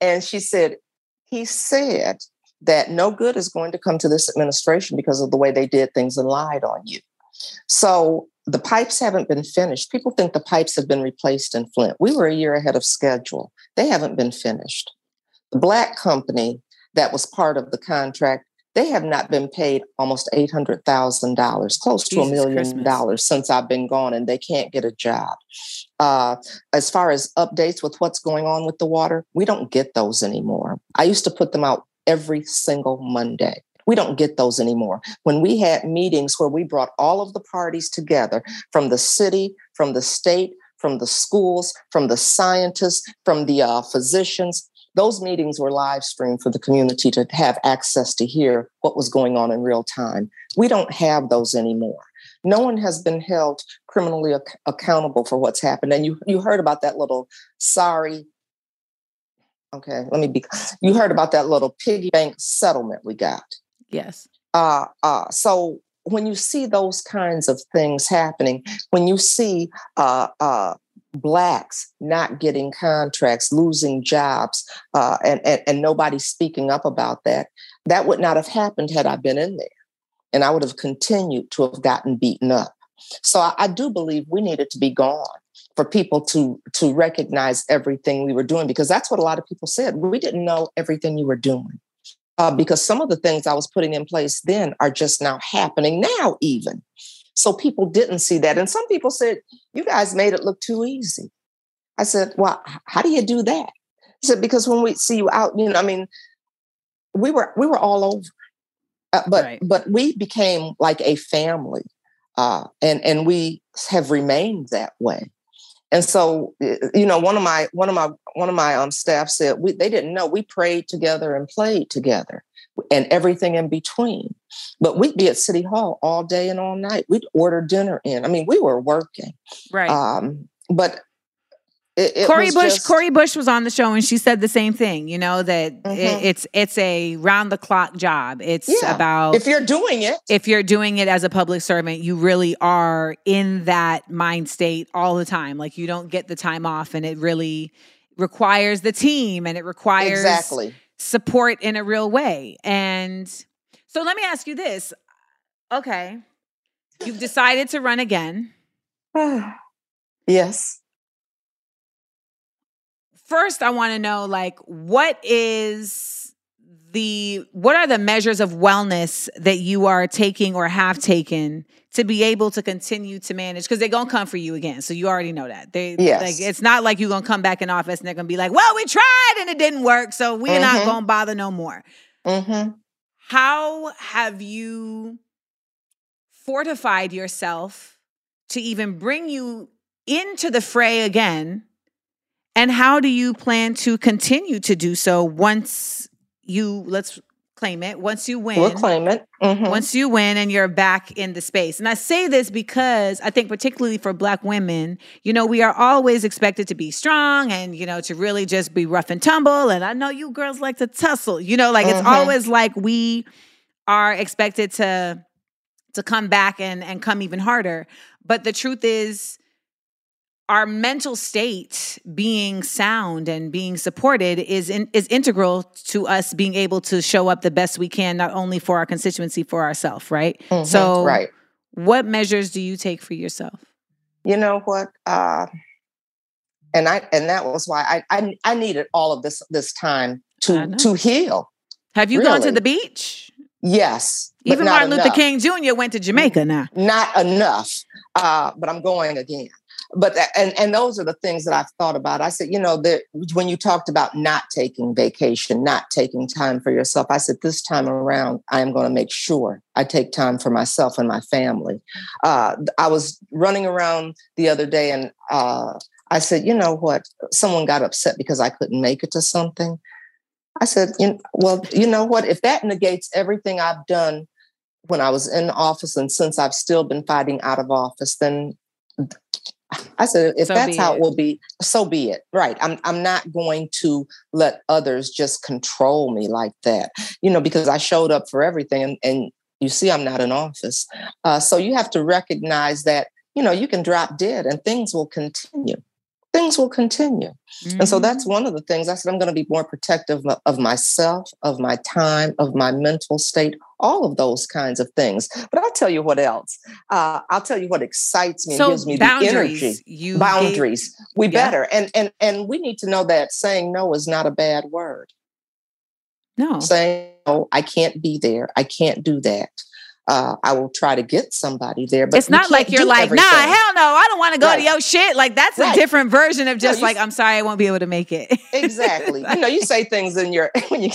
And she said, he said that no good is going to come to this administration because of the way they did things and lied on you. So the pipes haven't been finished. People think the pipes have been replaced in Flint. We were a year ahead of schedule. They haven't been finished. The black company that was part of the contract, they have not been paid almost eight hundred thousand dollars, close to a million dollars since I've been gone, and they can't get a job. Uh, as far as updates with what's going on with the water, we don't get those anymore. I used to put them out every single Monday. We don't get those anymore. When we had meetings where we brought all of the parties together from the city, from the state, from the schools, from the scientists, from the uh, physicians, those meetings were live streamed for the community to have access to hear what was going on in real time. We don't have those anymore. No one has been held criminally ac- accountable for what's happened. And you, you heard about that little sorry. Okay, let me be. You heard about that little piggy bank settlement we got. Yes. Uh, uh, so when you see those kinds of things happening, when you see uh, uh, Blacks not getting contracts, losing jobs, uh, and, and, and nobody speaking up about that, that would not have happened had I been in there. And I would have continued to have gotten beaten up. So I, I do believe we needed to be gone for people to, to recognize everything we were doing, because that's what a lot of people said. We didn't know everything you were doing, uh, because some of the things I was putting in place then are just now happening now even. So people didn't see that. And some people said, you guys made it look too easy. I said, well, how do you do that? He said, because when we see you out, you know, I mean, we were we were all over. Uh, but right. but we became like a family. Uh, and, and we have remained that way. And so, you know, one of my one of my one of my um, staff said we, they didn't know we prayed together and played together and everything in between. But we'd be at City Hall all day and all night. We'd order dinner in. I mean, we were working. Right. Um, but it, it Corey was Bush, just... Corey Bush was on the show and she said the same thing, you know, that mm-hmm. it, it's it's a round the clock job. It's yeah. about if you're doing it. If you're doing it as a public servant, you really are in that mind state all the time. Like you don't get the time off, and it really requires the team, and it requires exactly. support in a real way. And so let me ask you this. Okay. You've decided to run again. Yes. First, I want to know, like, what is the, what are the measures of wellness that you are taking or have taken to be able to continue to manage? Because they're going to come for you again. So you already know that. They, yes. like, it's not like you're going to come back in office and they're going to be like, well, we tried and it didn't work, so we're mm-hmm. not going to bother no more. Mm-hmm. How have you fortified yourself to even bring you into the fray again? And how do you plan to continue to do so once you, let's claim it. Once you win, we'll claim it. Mm-hmm. Once you win and you're back in the space. And I say this because I think particularly for Black women, you know, we are always expected to be strong and, you know, to really just be rough and tumble. And I know you girls like to tussle, you know, like mm-hmm. it's always like we are expected to, to come back and, and come even harder. But the truth is, our mental state being sound and being supported is in, is integral to us being able to show up the best we can, not only for our constituency, for ourselves, right? Mm-hmm, so right. What measures do you take for yourself? You know what? Uh, and I and that was why I I, I needed all of this this time to, to heal. Have you really. gone to the beach? Yes. Even Martin Luther King Junior went to Jamaica now. Not enough, uh, but I'm going again. But and and those are the things that I've thought about. I said, you know, that when you talked about not taking vacation, not taking time for yourself, I said this time around, I am going to make sure I take time for myself and my family. Uh, I was running around the other day, and uh, I said, you know what? Someone got upset because I couldn't make it to something. I said, you know, well, you know what? If that negates everything I've done when I was in office, and since I've still been fighting out of office, then. I said, if so that's how it will be, so be it. Right. I'm I'm not going to let others just control me like that, you know, because I showed up for everything and, and you see, I'm not in office. Uh, so you have to recognize that, you know, you can drop dead and things will continue. Things will continue. Mm-hmm. And so that's one of the things I said, I'm going to be more protective of myself, of my time, of my mental state, all of those kinds of things. But I'll tell you what else. Uh, I'll tell you what excites me, so and gives me the energy. You boundaries. Gave, we yeah. better. And, and, and we need to know that saying no is not a bad word. No. Saying, no, I can't be there. I can't do that. Uh, I will try to get somebody there. But it's not like you're like, everything. Nah, hell no, I don't want to go right. to your shit. Like, that's right. a different version of just no, like, s- I'm sorry, I won't be able to make it. Exactly. Like, you know, you say things in your, when you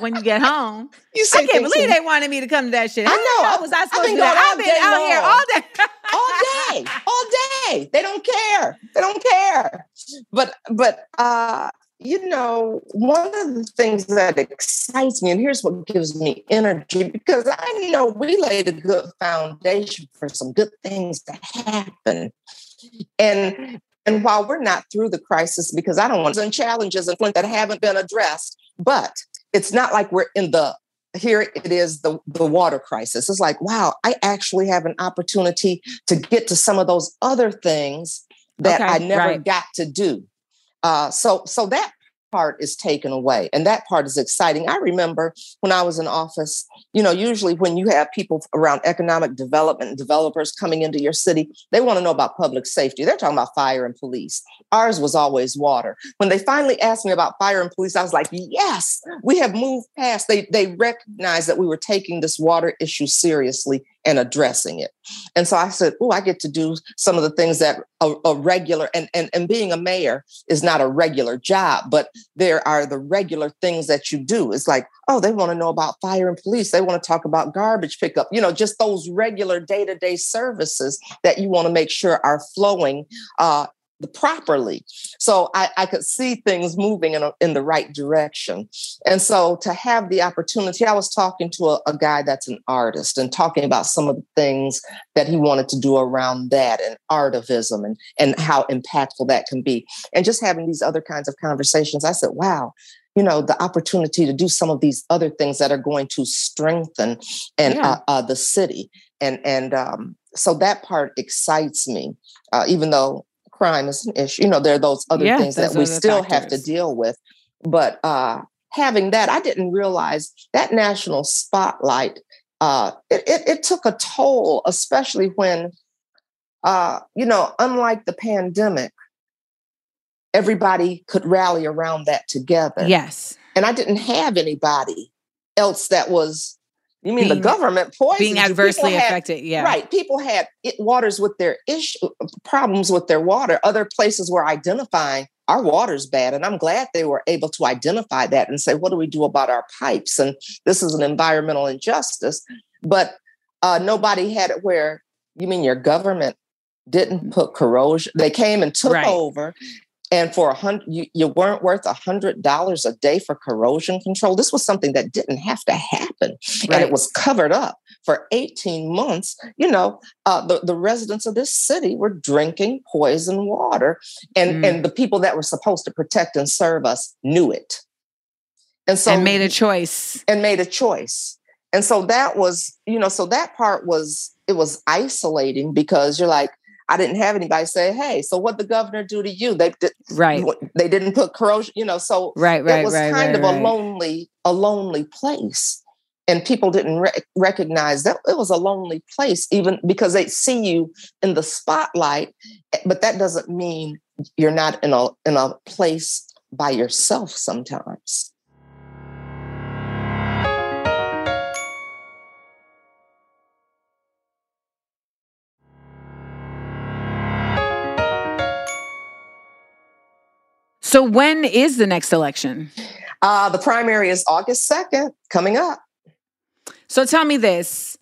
when you get home. You say I can't believe in, they wanted me to come to that shit. I know. I, I was I supposed I've been to I've been out long. Here all day. all day. All day. They don't care. They don't care. But, but, uh, you know, one of the things that excites me, and here's what gives me energy, because I know we laid a good foundation for some good things to happen. And and while we're not through the crisis, because I don't want some challenges in Flint that haven't been addressed, but it's not like we're in the, here it is, the, the water crisis. It's like, wow, I actually have an opportunity to get to some of those other things that okay, I never right. got to do. Uh, so, so that part is taken away, and that part is exciting. I remember when I was in office, you know, usually when you have people around economic development and developers coming into your city, they want to know about public safety. They're talking about fire and police. Ours was always water. When they finally asked me about fire and police, I was like, yes, we have moved past. They, they recognized that we were taking this water issue seriously and addressing it. And so I said, oh, I get to do some of the things that a, a regular, and, and, and being a mayor is not a regular job, but there are the regular things that you do. It's like, oh, they want to know about fire and police. They want to talk about garbage pickup, you know, just those regular day-to-day services that you want to make sure are flowing uh, properly. So I, I could see things moving in, a, in the right direction. And so to have the opportunity, I was talking to a, a guy that's an artist and talking about some of the things that he wanted to do around that and artivism and, and how impactful that can be. And just having these other kinds of conversations, I said, wow, you know, the opportunity to do some of these other things that are going to strengthen and yeah. uh, uh, the city. And, and um, so that part excites me, uh, even though crime is an issue. You know, there are those other yeah, things that we still factors. Have to deal with. But uh, having that, I didn't realize that national spotlight, uh, it, it, it took a toll, especially when, uh, you know, unlike the pandemic, everybody could rally around that together. Yes. And I didn't have anybody else that was, you mean being, the government poisoned being adversely had, affected. Yeah. Right. People had it, waters with their issue, problems with their water. Other places were identifying our water's bad. And I'm glad they were able to identify that and say, what do we do about our pipes? And this is an environmental injustice, but uh, nobody had it where you mean your government didn't put corrosion. They came and took right. over And for a hundred, you, you weren't worth a hundred dollars a day for corrosion control. This was something that didn't have to happen. Right. And it was covered up for eighteen months. You know, uh, the, the residents of this city were drinking poison water, and, mm. and the people that were supposed to protect and serve us knew it. And so and made a choice and made a choice. And so that was, you know, so that part was, it was isolating, because you're like, I didn't have anybody say, hey, so what the governor do to you? They did, right. They didn't put corrosion, you know, so right, right, it was right, kind right, of right. a lonely, a lonely place. And people didn't re- recognize that it was a lonely place, even because they see you in the spotlight. But that doesn't mean you're not in a in a place by yourself sometimes. So when is the next election? Uh, the primary is August second, coming up. So tell me this.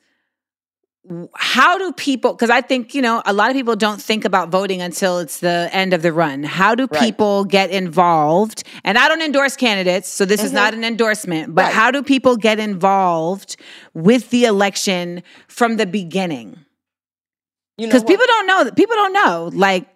How do people, because I think, you know, a lot of people don't think about voting until it's the end of the run. How do right. people get involved? And I don't endorse candidates, so this mm-hmm. is not an endorsement, but right. how do people get involved with the election from the beginning? You know, because people don't know. People don't know, like,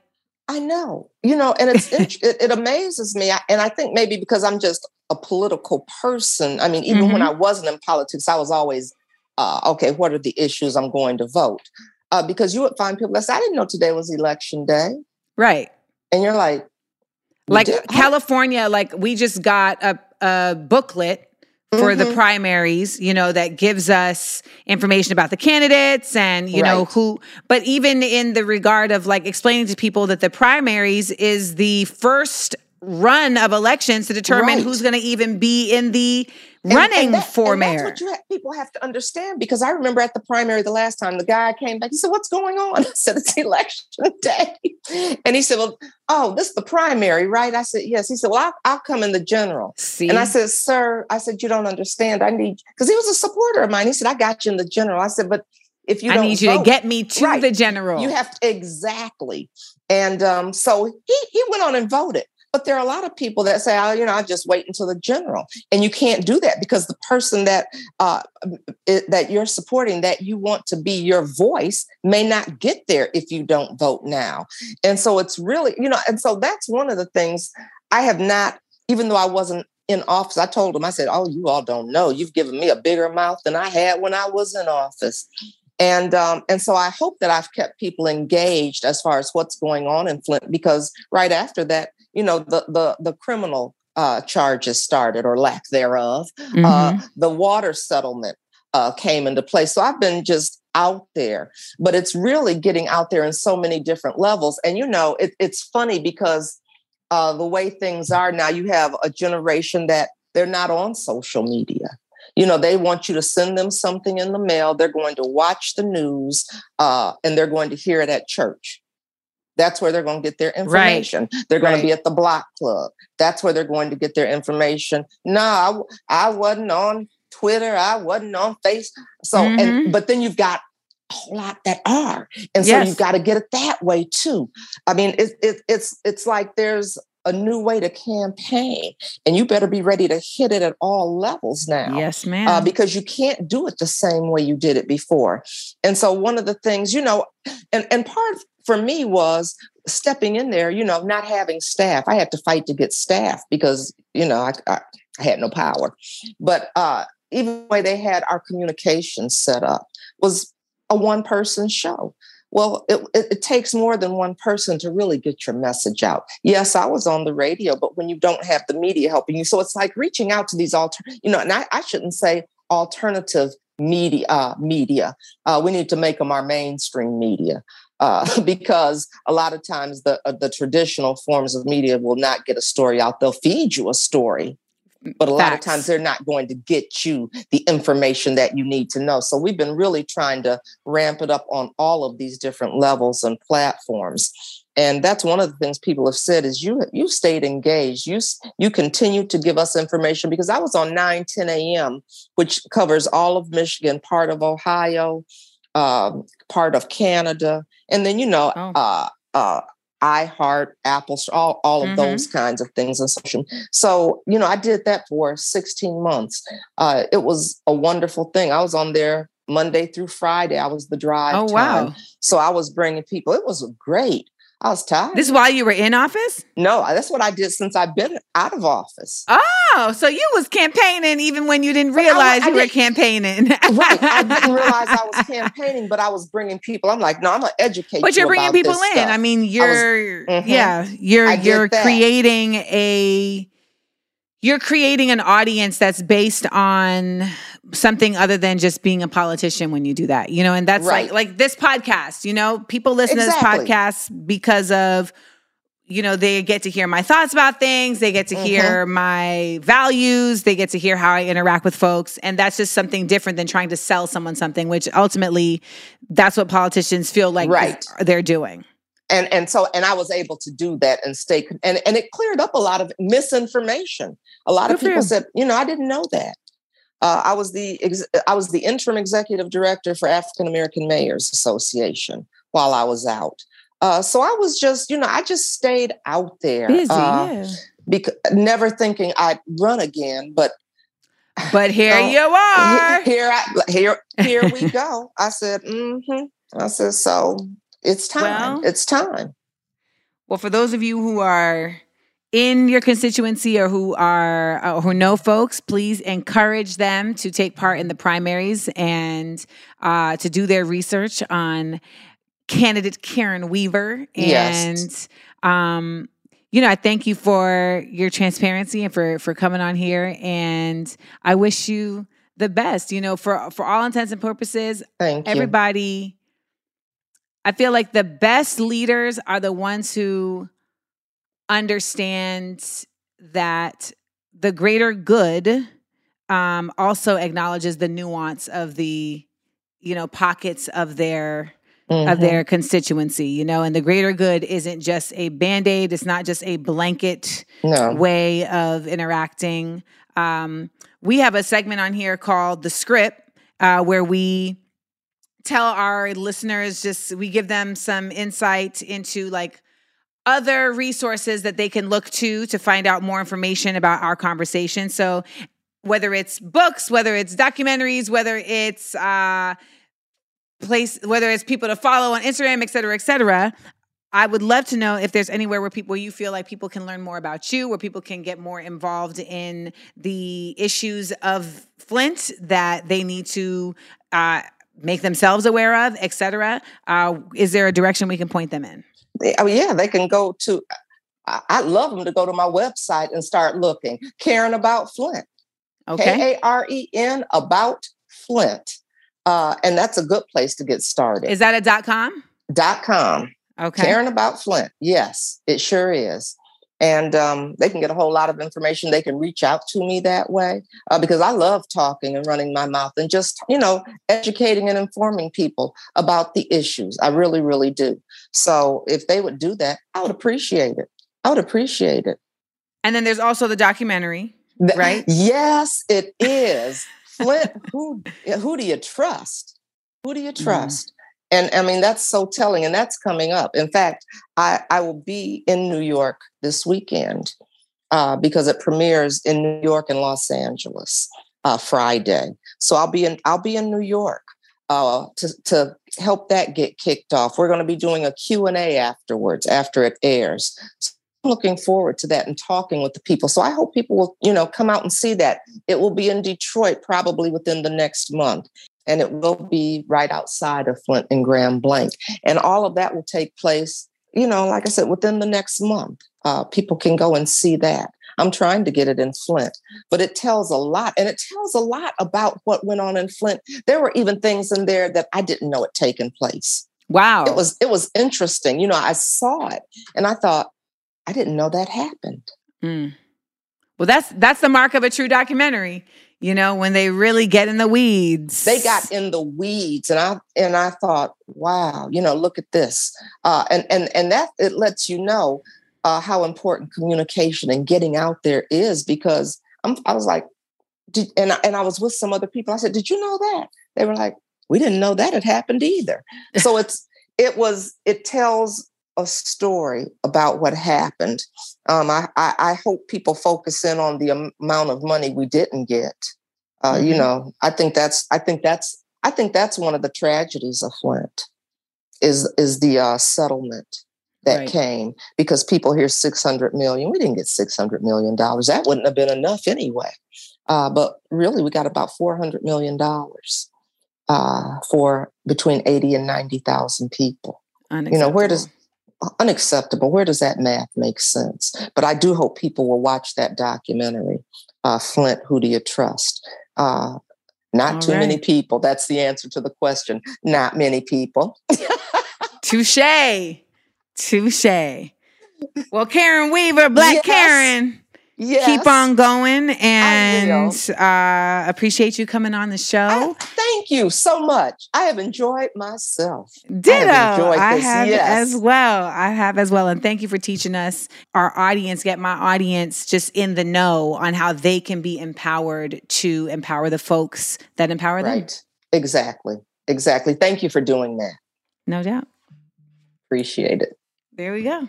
I know, you know, and it's it, it amazes me. I, and I think maybe because I'm just a political person. I mean, even mm-hmm. when I wasn't in politics, I was always, uh, okay, what are the issues I'm going to vote? Uh, because you would find people that say, I didn't know today was election day. Right. And you're like. Like did- California, like we just got a, a booklet for mm-hmm. the primaries, you know, that gives us information about the candidates and, you right. know, who, but even in the regard of like explaining to people that the primaries is the first run of elections to determine right. who's going to even be in the and, running and that, for and mayor. That's what you have, people have to understand, because I remember at the primary the last time the guy came back, he said, what's going on? I said, it's election day. And he said, well, oh, this is the primary, right? I said, yes. He said, well, I'll, I'll come in the general. See? And I said, sir, I said, you don't understand. I need, because he was a supporter of mine. He said, I got you in the general. I said, but if you I don't need you vote, to get me to right, the general. You have to, exactly. And um, so he he went on and voted. But there are a lot of people that say, oh, you know, I just wait until the general. And you can't do that, because the person that uh, it, that you're supporting, that you want to be your voice, may not get there if you don't vote now. And so it's really, you know, and so that's one of the things I have not, even though I wasn't in office, I told them, I said, oh, you all don't know. You've given me a bigger mouth than I had when I was in office. And um, and so I hope that I've kept people engaged as far as what's going on in Flint, because right after that, you know, the the, the criminal uh, charges started, or lack thereof. Mm-hmm. Uh, the water settlement uh, came into place. So I've been just out there, but it's really getting out there in so many different levels. And, you know, it, it's funny because uh, the way things are now, you have a generation that they're not on social media. You know, they want you to send them something in the mail. They're going to watch the news uh, and they're going to hear it at church. That's where they're going to get their information. Right. They're going right. to be at the block club. That's where they're going to get their information. No, I, I wasn't on Twitter. I wasn't on Facebook. So, mm-hmm. and, but then you've got a whole lot that are. And yes. so you've got to get it that way, too. I mean, it, it, it's it's like there's a new way to campaign, and you better be ready to hit it at all levels now. Yes, ma'am. Uh, because you can't do it the same way you did it before. And so one of the things, you know, and, and part of, for me was stepping in there, you know, not having staff. I had to fight to get staff because, you know, I, I, I had no power. But uh, even the way they had our communications set up was a one-person show. Well, it, it, it takes more than one person to really get your message out. Yes, I was on the radio, but when you don't have the media helping you, so it's like reaching out to these, alter, you know, and I, I shouldn't say alternative media. Uh, media. Uh, we need to make them our mainstream media. Uh, because a lot of times the uh, the traditional forms of media will not get a story out. They'll feed you a story, but a Facts. lot of times they're not going to get you the information that you need to know. So we've been really trying to ramp it up on all of these different levels and platforms. And that's one of the things people have said is you you stayed engaged. You you continue to give us information, because I was on nine, ten a.m., which covers all of Michigan, part of Ohio, um, part of Canada. And then, you know, oh. uh, uh, iHeart, Apple, all, all of mm-hmm. those kinds of things. And so, you know, I did that for sixteen months. Uh, it was a wonderful thing. I was on there Monday through Friday. I was the drive oh, time. Wow. So I was bringing people. It was great. I was tired. This is while you were in office? No, that's what I did since I've been out of office. Oh, so you was campaigning even when you didn't realize I, I you didn't, were campaigning. Right. I didn't realize I was campaigning, but I was bringing people. I'm like, no, I'm going to educate you. But you're you bringing people in. Stuff. I mean, you're, I was, mm-hmm. yeah, you're, you're that. creating a, you're creating an audience that's based on something other than just being a politician when you do that, you know, and that's right. like, like this podcast, you know, people listen exactly. to this podcast because of, you know, they get to hear my thoughts about things. They get to mm-hmm. hear my values. They get to hear how I interact with folks. And that's just something different than trying to sell someone something, which ultimately that's what politicians feel like right. they're doing. And and so, and I was able to do that and stay, and, and it cleared up a lot of misinformation. A lot Good of people said, you know, I didn't know that. Uh, I was the ex- I was the interim executive director for African-American Mayors Association while I was out. Uh, so I was just, you know, I just stayed out there. Busy, uh, yeah. Because never thinking I'd run again, but but here uh, you are. Here, I, here, here we go. I said, mm-hmm. I said, so it's time. Well, it's time. Well, for those of you who are in your constituency or who are uh, who know folks, please encourage them to take part in the primaries and uh, to do their research on candidate Karen Weaver. And, yes. um, you know, I thank you for your transparency and for for coming on here. And I wish you the best. You know, for for all intents and purposes, thank you. Everybody. I feel like the best leaders are the ones who understand that the greater good um, also acknowledges the nuance of the, you know, pockets of their mm-hmm. of their constituency, you know, and the greater good isn't just a Band-Aid. It's not just a blanket no. way of interacting. Um, we have a segment on here called The Script uh, where we tell our listeners, just we give them some insight into like other resources that they can look to to find out more information about our conversation. So whether it's books, whether it's documentaries, whether it's uh, place, whether it's people to follow on Instagram, et cetera, et cetera, I would love to know if there's anywhere where people, you feel like people can learn more about you, where people can get more involved in the issues of Flint that they need to uh, make themselves aware of, et cetera. Uh, is there a direction we can point them in? Oh, yeah, they can go to, I'd love them to go to my website and start looking. Karen About Flint. Okay. K A R E N About Flint. Uh, and that's a good place to get started. Is that a dot com? Dot com. Okay. Karen About Flint. Yes, it sure is. And um, they can get a whole lot of information. They can reach out to me that way uh, because I love talking and running my mouth and just, you know, educating and informing people about the issues. I really, really do. So if they would do that, I would appreciate it. I would appreciate it. And then there's also the documentary, right? The, yes, it is. Flint, who, who do you trust? Who do you trust? Mm. And I mean, that's so telling. And that's coming up. In fact, I, I will be in New York this weekend uh, because it premieres in New York and Los Angeles uh, Friday. So I'll be in I'll be in New York uh, to, to help that get kicked off. We're going to be doing a Q and A afterwards, after it airs. So I'm looking forward to that and talking with the people. So I hope people will, you know, come out and see that. It will be in Detroit probably within the next month. And it will be right outside of Flint and Grand Blanc. And all of that will take place, you know, like I said, within the next month. Uh, people can go and see that. I'm trying to get it in Flint, but it tells a lot. And it tells a lot about what went on in Flint. There were even things in there that I didn't know had taken place. Wow. It was it was interesting. You know, I saw it and I thought, I didn't know that happened. Mm. Well, that's that's the mark of a true documentary. You know, when they really get in the weeds. They got in the weeds. And I and I thought, wow, you know, look at this. Uh, and, and, and that it lets you know uh, how important communication and getting out there is, because I'm, I was like, did, and, I, and I was with some other people. I said, did you know that? They were like, we didn't know that had happened either. So it's it was it tells a story about what happened. Um, I, I, I hope people focus in on the am- amount of money we didn't get. Uh, mm-hmm. You know, I think that's I think that's I think that's one of the tragedies of Flint is is the uh, settlement that right. came, because people hear six hundred million dollars. We didn't get six hundred million dollars. That wouldn't have been enough anyway. Uh, but really, we got about four hundred million dollars uh, for between eighty and ninety thousand people. You know, where does unacceptable? Where does that math make sense? But I do hope people will watch that documentary, uh, Flint: Who Do You Trust? Uh, not All too right. many people. That's the answer to the question. Not many people. Touche. Touche. Well, Karen Weaver, Black yes. Karen. Yes. Keep on going, and uh, appreciate you coming on the show. I, thank you so much. I have enjoyed myself. Ditto. I have, enjoyed I this. have yes. as well. I have as well. And thank you for teaching us, our audience, get my audience just in the know on how they can be empowered to empower the folks that empower right. them. Exactly. Exactly. Thank you for doing that. No doubt. Appreciate it. There we go.